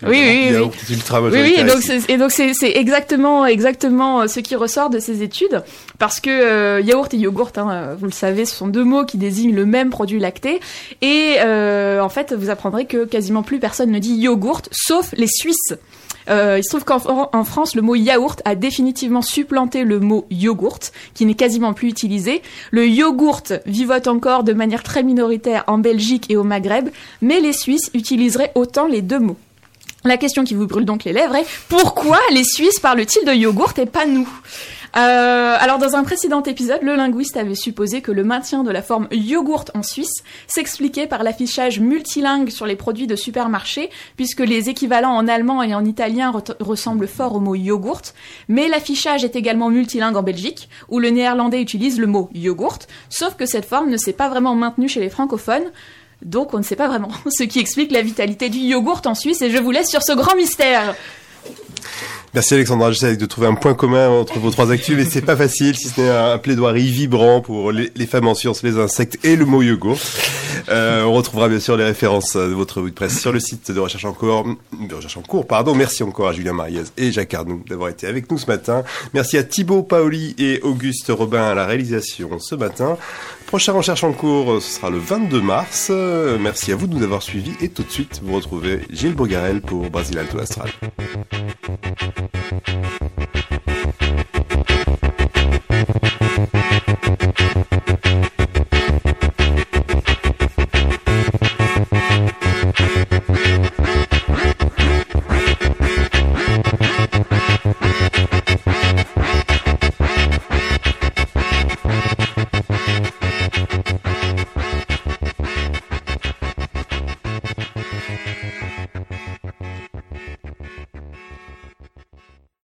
Oui. Yaourt est ultra majoritaire. Oui, donc c'est exactement ce qui ressort de ces études, parce que yaourt et yogourt, vous le savez, ce sont deux mots qui désignent le même produit lacté, et en fait, vous apprendrez que quasiment plus personne ne dit yogourt, sauf les Suisses. Il se trouve qu'en France, le mot yaourt a définitivement supplanté le mot yogourt, qui n'est quasiment plus utilisé. Le yogourt vivote encore de manière très minoritaire en Belgique et au Maghreb, mais les Suisses utiliseraient autant les deux mots. La question qui vous brûle donc les lèvres est « Pourquoi les Suisses parlent-ils de yogourt et pas nous ?» Alors, dans un précédent épisode, le linguiste avait supposé que le maintien de la forme yogourt en Suisse s'expliquait par l'affichage multilingue sur les produits de supermarché, puisque les équivalents en allemand et en italien ressemblent fort au mot yogourt. Mais l'affichage est également multilingue en Belgique, où le néerlandais utilise le mot yogourt, sauf que cette forme ne s'est pas vraiment maintenue chez les francophones. Donc on ne sait pas vraiment ce qui explique la vitalité du yogourt en Suisse, et je vous laisse sur ce grand mystère. Merci Alexandra, j'essaie de trouver un point commun entre vos trois actus, mais c'est pas facile, si ce n'est un plaidoyer vibrant pour les femmes en sciences, les insectes et le mot yogourt. On retrouvera bien sûr les références de votre revue de presse sur le site de Recherche en cours. Merci encore à Julien Mariez et Jacques Arnould d'avoir été avec nous ce matin. Merci à Thibaut Paoli et Auguste Robin à la réalisation ce matin. Prochain Recherche en cours, ce sera le 22 mars. Merci à vous de nous avoir suivis, et tout de suite, vous retrouvez Gilles Bogarel pour Brasil Alto Astral.